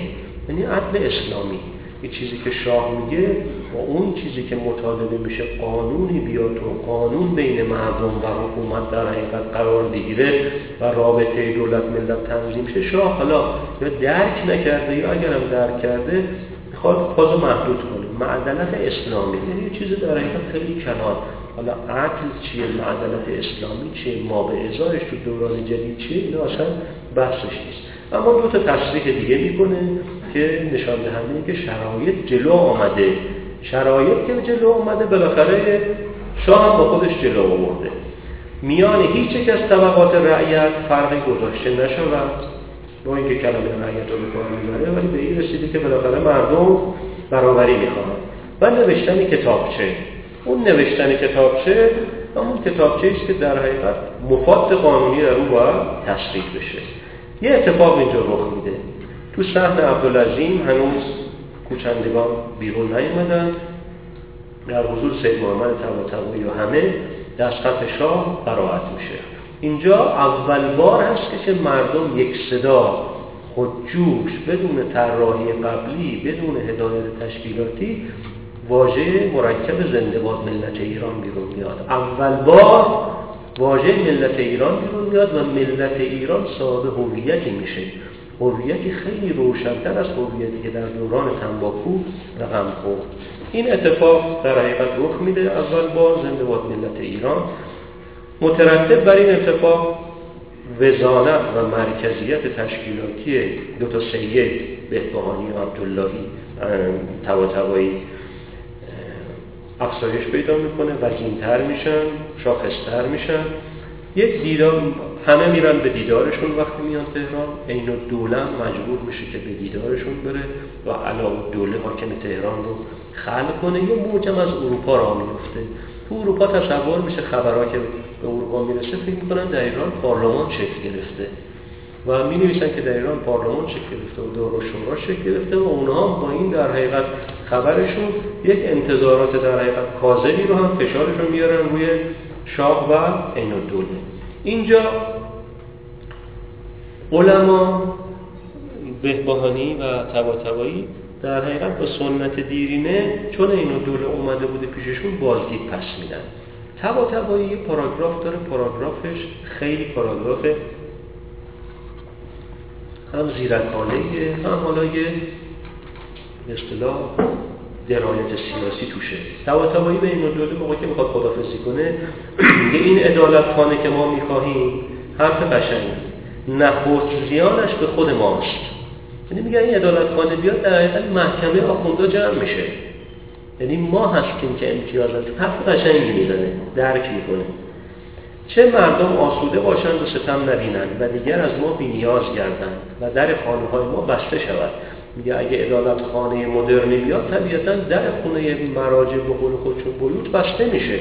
یعنی عدل اسلامی. یه چیزی که شاه میگه و اون چیزی که مطالبه میشه قانونی بیاد و قانون بین مردم و حکومت در حقیقت قرار بگیره و رابطه دولت ملت تنظیم شه. شاه حالا یا درک نکرده یا اگرم درک کرده میخواد پازو محدود کنه. معدلت اسلامی یعنی یه چیزی در حقیقت خیلی کلان. حالا عقل چیه؟ معدلت اسلامی چیه؟ مابع ازایش تو دوران جدید چیه؟ اینا اصلا بحثش نیست. اما دو تا تصریح دیگه میکنه که نشان دهنده اینه که شرایط جلو آمده. شرایط که جلو آمده، بالاخره شاه هم با خودش جلو آورده. میان هیچ یک از طبقات رعیت فرقی گذاشته نشود. با اینکه کلمه رعیت رو بکنه میبره، ولی به این رسیده که بالاخره مردم برابری میخوان. و نوشتن کتابچه. اون نوشتن کتابچه همون کتابچه است که در حقیقت مفاد قانونی در اون باید تصریح بشه. یه اتفاق اینجا رخ میده. تو صحن عبدالعظیم هنوز کوچندگان بیرون نیامدن. در حضور سید محمد طباطبایی و همه دستخط شاه قرائت میشه. اینجا اول بار هست که مردم یک صدا، خودجوش، بدون طراحی قبلی، بدون هدایت تشکیلاتی، واژه مرکب زنده باد ملت ایران بیرون میاد. اول بار واژه ملت ایران بیرون میاد و ملت ایران صاحب هویتی میشه. هویتی خیلی روشن‌تر از هویتی که در دوران تنباکو رقم خورد. این اتفاق در حقیقت رخ میده. اول بار زنده باد ملت ایران. مترتب بر این اتفاق وزانت و مرکزیت تشکیلاتی دو تا سید بهبهانی و عبداللهی طباطبایی افزایش پیدا میکنه، وزین‌تر میشن، شاخص‌تر میشن. یک دیدار، همه میرن به دیدارشون. وقتی میان تهران، عین الدوله مجبور میشه که به دیدارشون بره و علاءالدوله حاکم تهران رو خلع کنه. یه موج از اروپا راه میفته. تو اروپا تصور میشه خبرها که به اروپا میرسه فکر میکنن در ایران پارلمان شکل گرفته و می نویسن که در ایران پارلمان شکل گرفته و دور و شورا شکل گرفته و اونها با این در حقیقت خبرشون یک انتظارات در حقیقت کاذبی رو هم فشارش رو میارن روی شاه و عین‌الدوله. اینجا علما بهبهانی و طباطبایی در حقیقت با سنت دیرینه چون عین‌الدوله اومده بوده پیششون بازدید پس میدن. طباطبایی یه پاراگراف داره، پاراگرافش خیلی پاراگراف هم زیرکانه‌ایه هم حالا یه به اصطلاح درایت سیاسی توشه. طباطبایی به عین‌الدوله موقعی که میخواد خدافظی کنه میگه این عدالت خانه که ما میخواهیم حرف قشنگی نخست زیانش به خود ماست. یعنی میگن این عدالتخانه بیاد در حقیقت محکمه آخوندا جمع میشه، یعنی ما هستیم که امتیازات حرف قشنگی میزنه، درک میکنه چه مردم آسوده باشند و ستم نبینند و دیگر از ما بی‌نیاز گردند و در خانه‌های ما بسته شود. میگه اگه عدالتخانه مدرنی بیاد طبیعتاً در خونه مراجع به قول خودشون بیوت بسته میشه،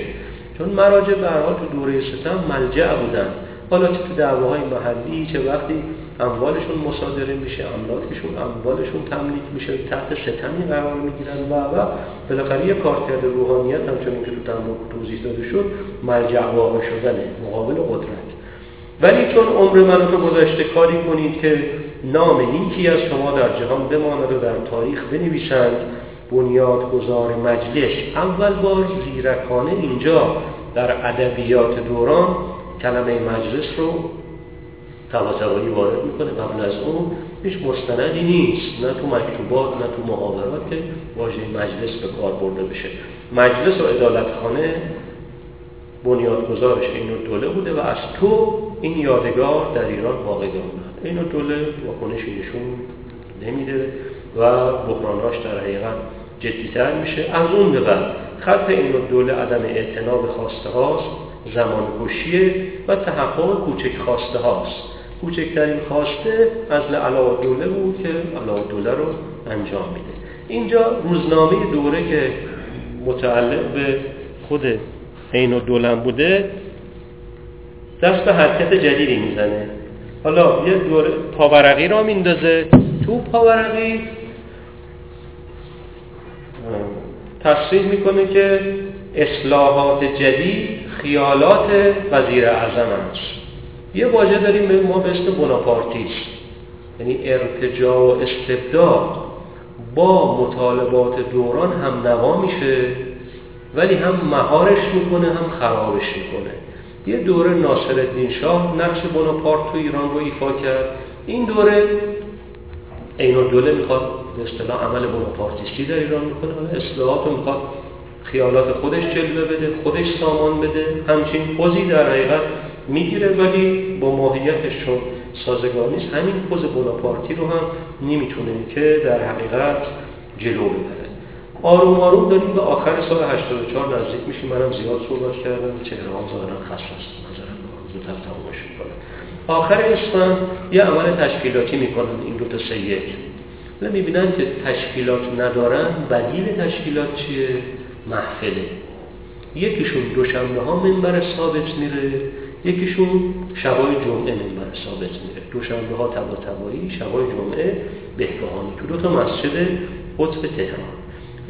چون مراجع به هر حال تو دوره ستم ملجأ بودن، حالا چه تو دعواهای محلی چه وقتی اموالشون مصادره میشه، املاکشون اموالشون تملیک میشه، تحت ستمی قرار میگیرن و بالاخره یه کارکرد روحانیت همچنین که تو تمام توضیح داده شد ملجأ واقع شدنه مقابل قدرت. ولی چون عمر من رو گذشته کاری کنید که نام نیکی از شما در جهان بماند و در تاریخ بنویسند بنیادگذار مجلس. اول بار زیرکانه اینجا در ادبیات دوران کلمه مجلس رو طباطبایی وارد میکنه. قبل از اون هیچ مستندی نیست، نه تو مکتوبات نه تو محاورات که واژه مجلس به کار برده بشه. مجلس و عدالتخانه بنیادگذارش عین‌الدوله بوده و از تو این یادگار در ایران واقع گردد. عین‌الدوله واکنشی نشون نمیده و بحراناش در حقیقت جدی‌تر میشه. از اون به بعد خط عین‌الدوله عدم اعتنا به خواسته هاست، زمان کشیه و تحقق کوچک خواسته هاست. کوچکترین خواسته از علاءالدوله بود که علاءالدوله رو انجام میده. اینجا روزنامه دوره که متعلق به خود عین‌الدوله بوده دست به حرکت جدیدی میزنه. حالا یه دوره پاورقی را میندازه، تو پاورقی تصریح میکنه که اصلاحات جدید خیالات وزیر اعظم است. یه واژه داریم ما به اسم بناپارتیست، یعنی ارتجاع و استبداد با مطالبات دوران هم نوا میشه ولی هم مهارش میکنه هم خرابش میکنه. یه دوره ناصرالدین شاه نقش بناپارت تو ایران رو ایفا کرد. این دوره عین‌الدوله میخواد به اصطلاح عمل بناپارتیستی در ایران میکنه، اصلاحات رو میخواد خیالات خودش جلوه بده، خودش سامان بده، همچین پوزی در حقیقت میگیره ولی با ماهیتش چون سازگار نیست. همین پوز بناپارتی رو هم نمیتونه که در حقیقت جلو ببره. آروم آروم داریم به آخر سال 84 نزدیک میشیم. منم زیاد صحبت کردم، چهره‌ام ظاهرا خسته است، نظرم زودتر تمومش کنه. آخر اسفند یه عمل تشکیلاتی میکنن این دو تا سید و میبینن که تشکیلات ندارن. بدیل تشکیلات چیه؟ محفله. یکیشون دوشنبه ها منبر ثابت میره، یکیشون شبای جمعه منبر ثابت میره. دوشنبه ها طباطبایی، شبای جمعه بهبهانی، تو دو تا مسجد قطب تهران.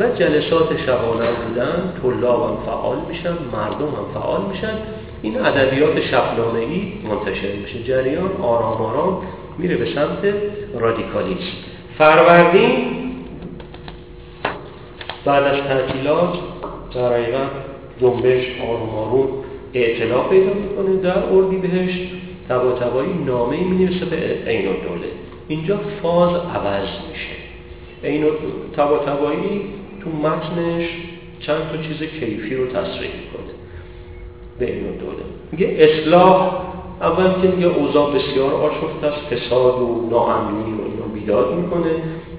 و جلسات شبانه بودن، طلاب هم فعال میشن، مردم هم فعال میشن، این ادبیات شبنامه‌ای منتشر میشه. جریان آرام آرام میره به سمت رادیکالیسم. فروردین بعد از تعطیلات در حقیقت جنبش آروم آروم اعتلا پیدا میکنه. در اردیبهشت طباطبایی نامه ای مینویسه به عین‌الدوله. اینجا فاز عوض میشه. طباطبایی تو متنش چند تا چیز کیفی رو تصریح میکنه به عین‌الدوله. میگه اصلاح، اول که میگه اوضاع بسیار آشفته است، فساد و ناامنی رو اینو بیداد میکنه.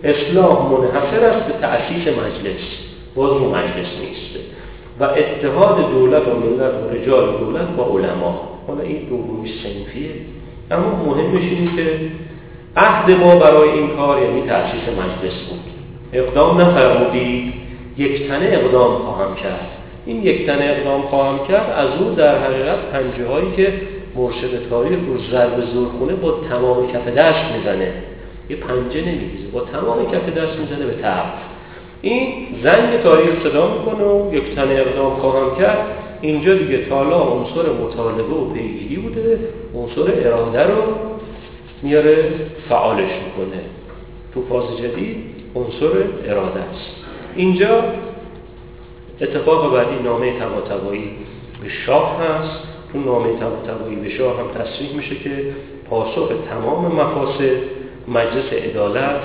اصلاح منحصر است به تأسیس مجلس، باز رو مجلس نیست، و اتحاد دولت و ملت و رجال دولت با علما. حالا این دومی صنفیه، اما مهمش اینه که عهد ما برای این کار یعنی تأسیس مجلس بود. اقدام نفرمودید، یک تنه اقدام خواهم کرد. این یک تن اقدام خواهم کرد از او در حقیقت پنجه هایی که مرشد تاریخ رو ضرب زورخونه با تمام کف دست میزنه، یه پنجه نمیریزه، با تمام کف دست میزنه به طرف. این زنگ تاریخ صدا میکنه و یک تن اقدام خواهم کرد. اینجا دیگه تالا عنصر مطالبه و پیگیری بوده، عنصر اراده رو میاره فعالش میکنه. تو فاز جدید عنصر اراده است. اینجا اتفاق بعدی نامه طباطبایی به شاه هست. تو نامه طباطبایی به شاه هم تصریح میشه که پاسخ تمام مفاسد مجلس عدالت.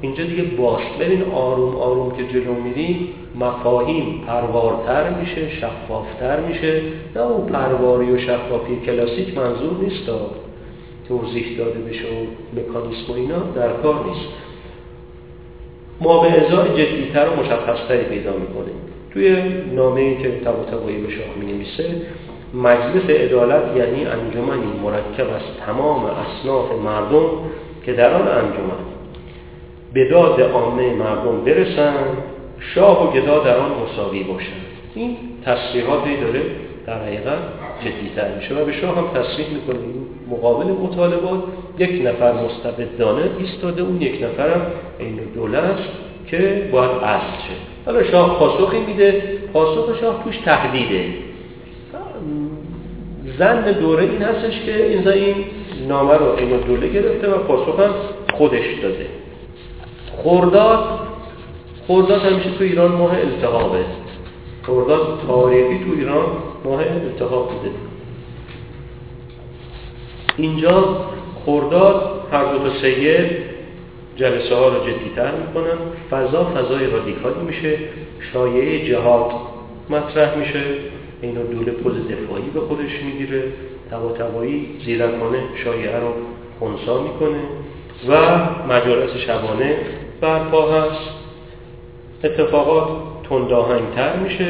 اینجا دیگه باست، ببین آروم آروم که جلو میریم مفاهیم پروارتر میشه، شفافتر میشه. نه اون پرواری و شفافی کلاسیک منظور نیست تا توضیح داده بشه و مکانیسم و اینا در کار نیست. ما به ازای جدیتر و مشخصتری پیدا میکنیم. توی نامه‌ای که طباطبایی به شاه می‌نویسه، مجلس عدالت یعنی انجمنی مرکب از تمام اصناف مردم که در آن انجمن به داد عامه مردم برسند، شاه و گدا در آن مساوی باشند. این تصریحاتی داره در حقیقت جدیتر میشه و به شاه هم تصریح میکنه مقابل مطالبات یک نفر مستبدانه ایستاده، اون یک نفرم این دولت که باید اصل شه. حالا شاه پاسخی میده، پاسخ شاه توش تهدیده. زن دوره این هستش که این نامه رو این دوله گرفته و پاسخم خودش داده. خرداد همیشه تو ایران ماه التهابه. خرداد تاریخی تو ایران ماه التهاب بوده. اینجا خرداد هر دو تا سید جلسه ها رو جدی‌تر میکنن، فضای رادیکالی میشه، شایعه جهاد مطرح میشه، اینو دوله پل دفاعی به خودش میگیره، طباطبایی زیرکانه شایعه رو خنثی میکنه و مجالس شبانه برپا هست. اتفاقات تندآهنگتر میشه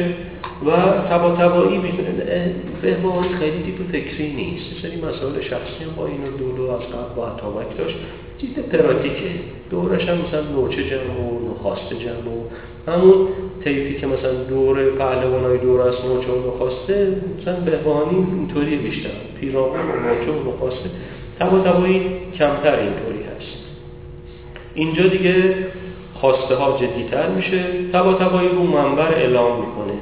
و طباطبایی میتونه فهم‌های خیلی دیپ فکری نیست، سری مسائل شخصی هم با این دوله از قبل با اتابک داشت، چیز پراتیکه. دورش هم مثلا نوچه جمع و نخاسته جمع و همون طیفی که مثلا دوره پهلوانای دوره از نوچه و نخاسته، مثلا بهبهانی اینطوری بیشتر، پیرامون و نوچه و نخاسته. طباطبایی کمتر اینطوری هست. اینجا دیگه خواسته ها جدی‌تر میشه. طباطبایی رو منبر اعلام میکنه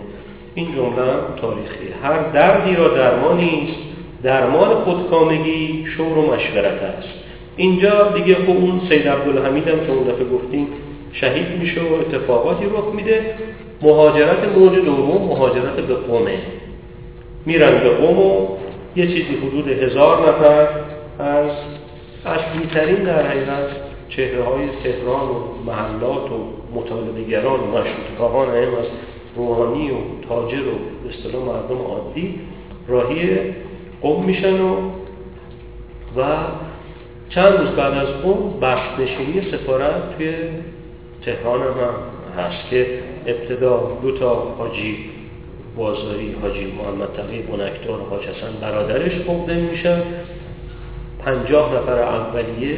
این جمله تاریخی: هر دردی را درمانی است، درمان خودکامگی شور و مشورت است. اینجا دیگه خب اون سید عبدالحمید هم که اون دفعه گفتیم شهید میشه و اتفاقاتی رخ میده. مهاجرت موج دوم مهاجرت به قمه، میرن به قم و یه چیزی حدود 1000 نفر از اصلی‌ترین در حقیقت چهره‌های تهران و محلات و مطالبه‌گران و مشروطه‌خواهان هم از روحانی و تاجر و به اصطلاح مردم عادی راهی قم میشن و چند روز بعد از قم بست‌نشینی سفارت توی تهران هم هست که ابتدا 2 تا حاجی بازاری، حاجی محمد تقی بنکدار و حاج حسن برادرش عقده میشن. 50 نفر اولیه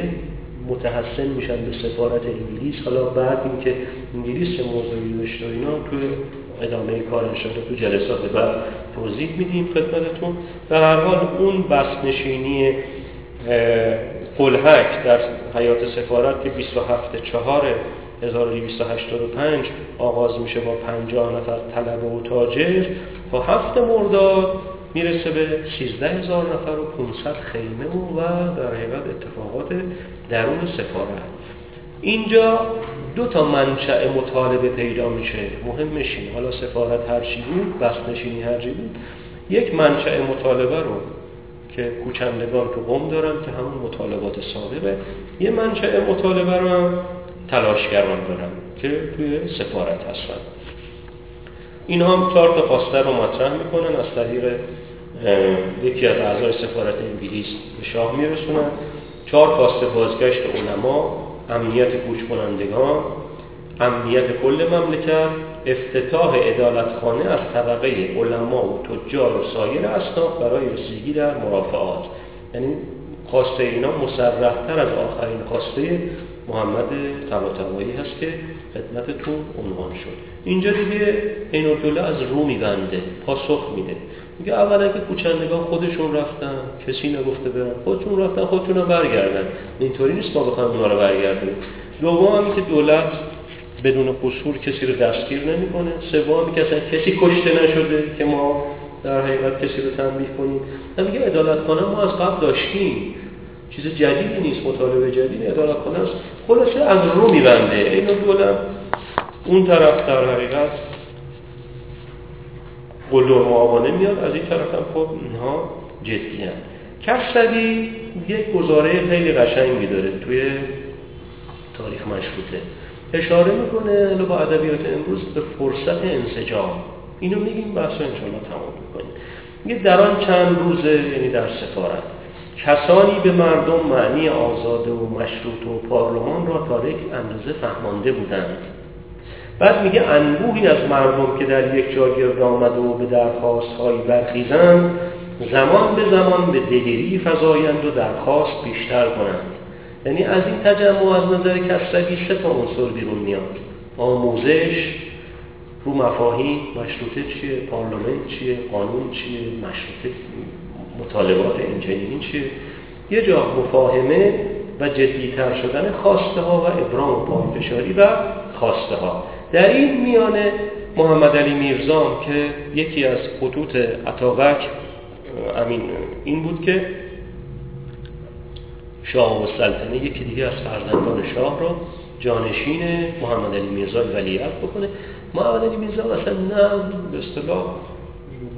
متحسن میشن به سفارت انگلیس. حالا بعد اینکه انگلیس چه موضوعی داشته اینا تو ادامه کار انشاءالله تو جلسات بعد توضیح میدیم خدمتتون. در هر حال اون بست‌نشینی قلهک در حیات سفارت که 27/4/1285 آغاز میشه با 50 نفر طلبه و تاجر، تا 7 مرداد میرسه به 13000 نفر و 500 خیمه و در حقیقت اتفاقات درون سفارت. اینجا 2 تا منشأ مطالبه پیدا میشه، مهمش این. حالا سفارت هرچی بود، بست‌نشینی هرچی بود، یک منشأ مطالبه رو که کوچندگان تو قم دارن که همون مطالبات سابقه، یه منشأ مطالبه رو هم تلاشگران دارن که توی سفارت هستن. این هم 4 تا خواسته رو مطرح میکنن، از طریق یکی از اعضای سفارت انگلیس به شاه میرسونن. 4 خواسته: بازگشت علما، امنیت کوچ کنندگان، امنیت کل مملکت، افتتاح عدالتخانه از طبقه علما و تجار و سایر اصناف برای رسیدگی در مرافعات. یعنی خواسته اینا مصرح‌تر از آخرین خواسته محمد طباطبایی هست که خدمتتون عنوان شد. اینجا دیگه عین‌الدوله از رو میبنده، پاسخ میده، میگه اولا که کوچندگان خودشون رفتن، کسی نگفته برن، خودشون رفتن، خودشون هم برگردن، اینطوری نیست ما بخوایم اونا رو برگردونیم. دوم اینکه دولت بدون قصور کسی رو دستگیر نمیکنه. سوم که اصلا کسی کشته نشده که ما در حقیقت کسی رو تنبیه کنیم. میگه عدالت‌خانه ما از قبل داشتیم، چیز جدیدی نیست، مطالبه جدیدی عدالت‌خانه است. خلاصه از رو میبنده. عین‌الدوله اون طرف در حقیقت قلدرمآبانه میاد، از این طرف هم خب اینها جدی هست. کسری یک گزاره خیلی قشنگی داره توی تاریخ مشروطه، اشاره میکنه با ادبیات امروز به فرصت انسجام. اینو میگیم بحث رو انشاءالله تمام میکنیم. میگه در آن چند روزه، یعنی در سفارت، کسانی به مردم معنی آزاده و مشروطه و پارلمان را تا یک اندازه فهمانده بودند. بعد میگه انبوهی از مردم که در یک جا گرد آمد و به درخواست‌هایی برخیزند، زمان به زمان به دلیری فزایند و درخواست بیشتر کنند. یعنی از این تجمع از نظر کسری 3 تا عنصر بیرون میاد: آموزش رو مفاهیم مشروطه چیه، پارلمان چیه، قانون چیه، مشروطه مطالبات اینجنین چیه، یه جا مفاهمه و جدیتر شدن خواسته ها و ابرام پایفشاری و خواسته ها. در این میانه محمد علی میرزام که یکی از خطوط اتابک این بود که شاه و سلطنه یکی دیگه از فرزندان شاه را جانشین محمد علی میرزا ولیعهد بکنه. محمد علی میرزا اصلا نه به اصطلاح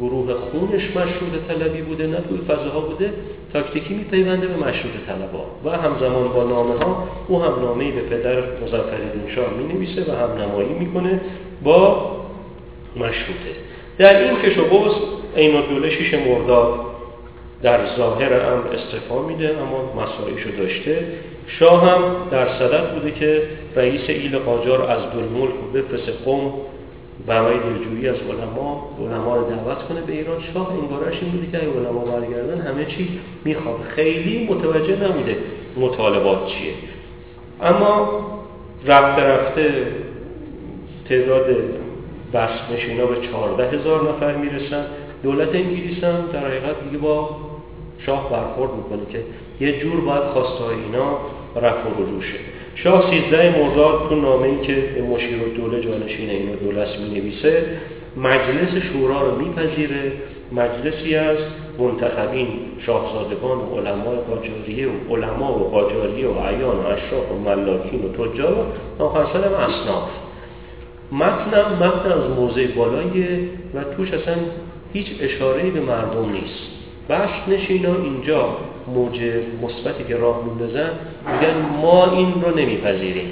گروه خونش مشروطه طلبی بوده، نه توی فضاها بوده، تاکتیکی میپیونده به مشروطه طلبها و همزمان با نامه ها او هم نامه‌ای به پدر مظفرالدین شاه مینویسه و هم نمایی میکنه با مشروطه. در این کش و بس عین‌الدوله 6 مرداد در ظاهر امر استعفا میده، اما مسائلشو داشته. شاه هم در صدد بوده که رئیس ایل قاجار از دولملک بفرسته قم برای دلجویی از علما رو دعوت کنه به ایران. شاه انگارش این بوده که اگه علما برگردن همه چی میخواد، خیلی متوجه نمیده مطالبات چیه. اما رفته رفته تعداد بسنشینا به 14,000 نفر میرسن. دولت انگلیس هم در حقیقت دیگه با شاه برخورد میکنه که یه جور باید خواستهای اینا رفع و رجوع شه. شاه 13 مرداد تو نامه‌ای که به مشیرالدوله جانشین عین‌الدوله است می‌نویسه مجلس شورا رو میپذیره. مجلسی از منتخبین شاهزادگان و علمای قاجاریه و اعیان و اشراف و ملاکین و تجار و آخر سر هم اصناف. متن از موضع بالاییه و توش اصلا هیچ اشاره‌ای به مردم نیست. بحث نشینا اینجا موج مثبتی که راه میندازن، میگن ما این رو نمیپذیریم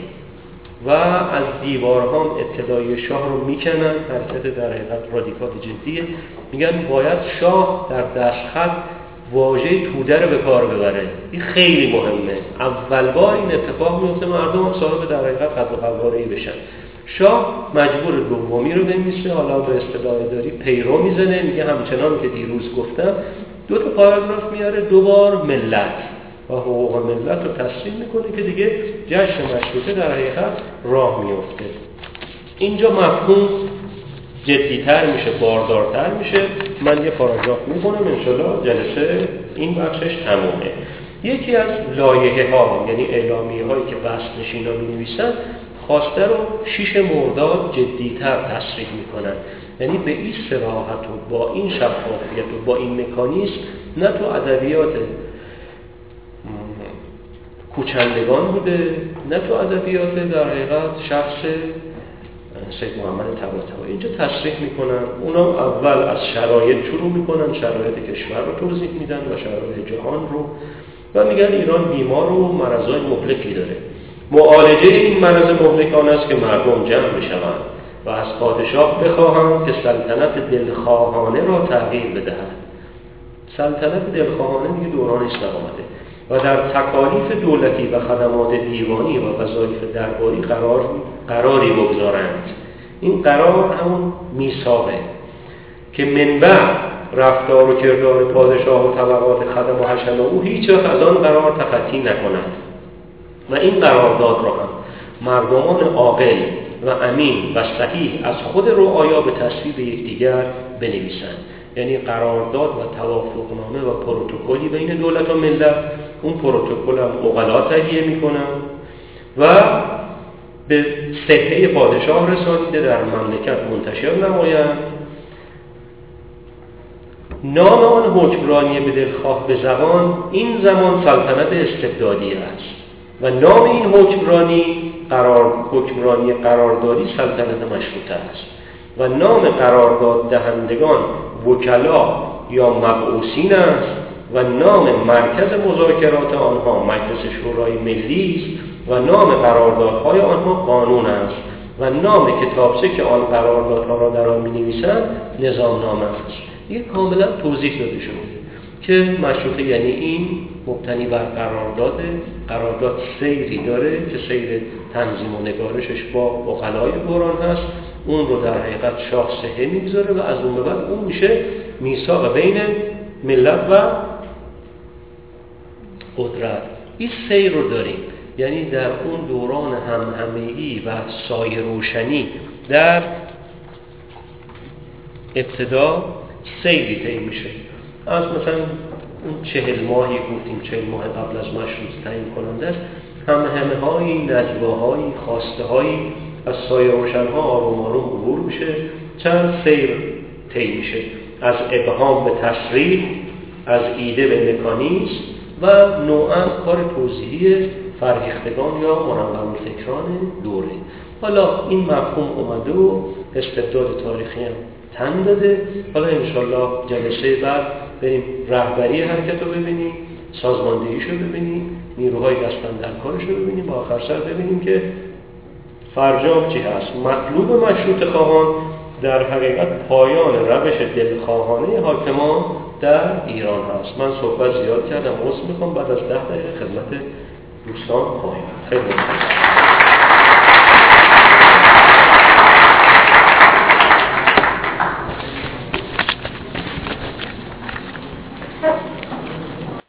و از دیوارها اطلاعیه شاه رو میکنن. حرکت در حقیقت رادیکال جدیه. میگن باید شاه در دستخط واژه توده رو به کار ببره. این خیلی مهمه. اول بار این اتفاق میفته، مردم هم صاحب در حقیقت خط قواره‌ای بشن. شاه مجبور دومی رو بنویسه، حالا به اصطلاح داری پیرو میزنه، میگه همچنان که دیروز گفتم. 2 تا پاراگراف میاره، 2 بار ملت و حقوق ملت رو تصریح میکنه که دیگه جشن مشروطه در حقیقت راه میفته. اینجا مفهوم جدیتر میشه، باردارتر میشه. من یه پاراگراف میکنم، انشالله جلسه این بخشش تمومه. یکی از لایحه ها، یعنی اعلامیه هایی که بسنشینا مینویسن، خواسته رو 6 مرداد جدیتر تصریح میکنن. یعنی به این صراحت و با این شفافیت و با این مکانیزم نه تو ادبیات کوچندگان بوده، نه تو ادبیات در حقیقت شخص سید محمد طباطبایی. اینجا تصریح میکنن. اونا اول از شرایط شروع میکنن، شرایط کشور رو توضیح میدن و شرایط جهان رو، و میگن ایران بیمار و مرضای مهلکی داره. معالجه این مرض مهلک آن است که مردم جمع بشوند و از پادشاه بخواهم که سلطنت دلخواهانه را تغییر بدهد. سلطنت دلخواهانه دیگه دورانش نماده و در تکالیف دولتی و خدمات دیوانی و وظایف درباری قراری بگذارند. این قرار همون میثاقه که منبع رفتار و کردار پادشاه و طبقات خدم و حشم او هیچ وقت از آن قرار تخطی نکند. و این قرارداد را هم مردمان عاقل و امین و صحیح از خود رؤایا به تصویب یکدیگر بنویسند. یعنی قرارداد و توافقنامه و پروتکلی بین دولت و ملت، اون پروتکل هم عقلا تهیه میکنن و به صحه پادشاه رسانیده در مملکت منتشر نمایند. نام آن حکمرانی به دلخواه به زبان این زمان سلطنت استبدادی است و نام این حکمرانی قراردادی سلطنت مشروطه است و نام قرارداد دهندگان وکلا یا مبعوثین است و نام مرکز مذاکرات آنها مجلس شورای ملی است و نام قراردادهای آنها قانون است و نام کتابچه که آن قراردادها را در آن می‌نویسند نظامنامه است. این کاملا توضیح داده شده که مشروطه یعنی این، مبتنی بر قرارداده. قرارداد سیری داره که سیر تنظیم و نگارشش با عقلای دوران هست، اون رو در حقیقت شاه صحه میگذاره و از اون به بعد اون میشه میثاق بین ملت و قدرت. این سیر رو داریم، یعنی در اون دوران همهمگی و سایه روشنی در ابتدا سیری طی میشه. از مثلا اون 40 ماهی گفتیم، 40 ماه قبل از مشروطه تعیین کننده است، همهمه‌هایی، نجواهایی، خواسته‌هایی از سایه روشن‌ها آروم آروم عبور میشه. چند سیر طی میشه، از ابهام به تصریح، از ایده به مکانیسم و نوعا کار توضیحی فرهیختگان یا منظم فکران دوره. حالا این مفهوم اومده و استبداد تاریخی هم تن داده. حالا انشالله جلسه بعد بریم رهبری حرکت رو ببینیم، سازماندهیش رو ببینیم، نیروهای دست‌اندرکارش رو ببینیم و آخر سر ببینیم که فرجام چی هست. مطلوب مشروطه خواهان در حقیقت پایان روش دلخواهانه حاکمان در ایران هست. من صحبت زیاد کردم، عذر میخوام. بعد از 10 دقیقه خدمت دوستان پایان. خیلی ممنون.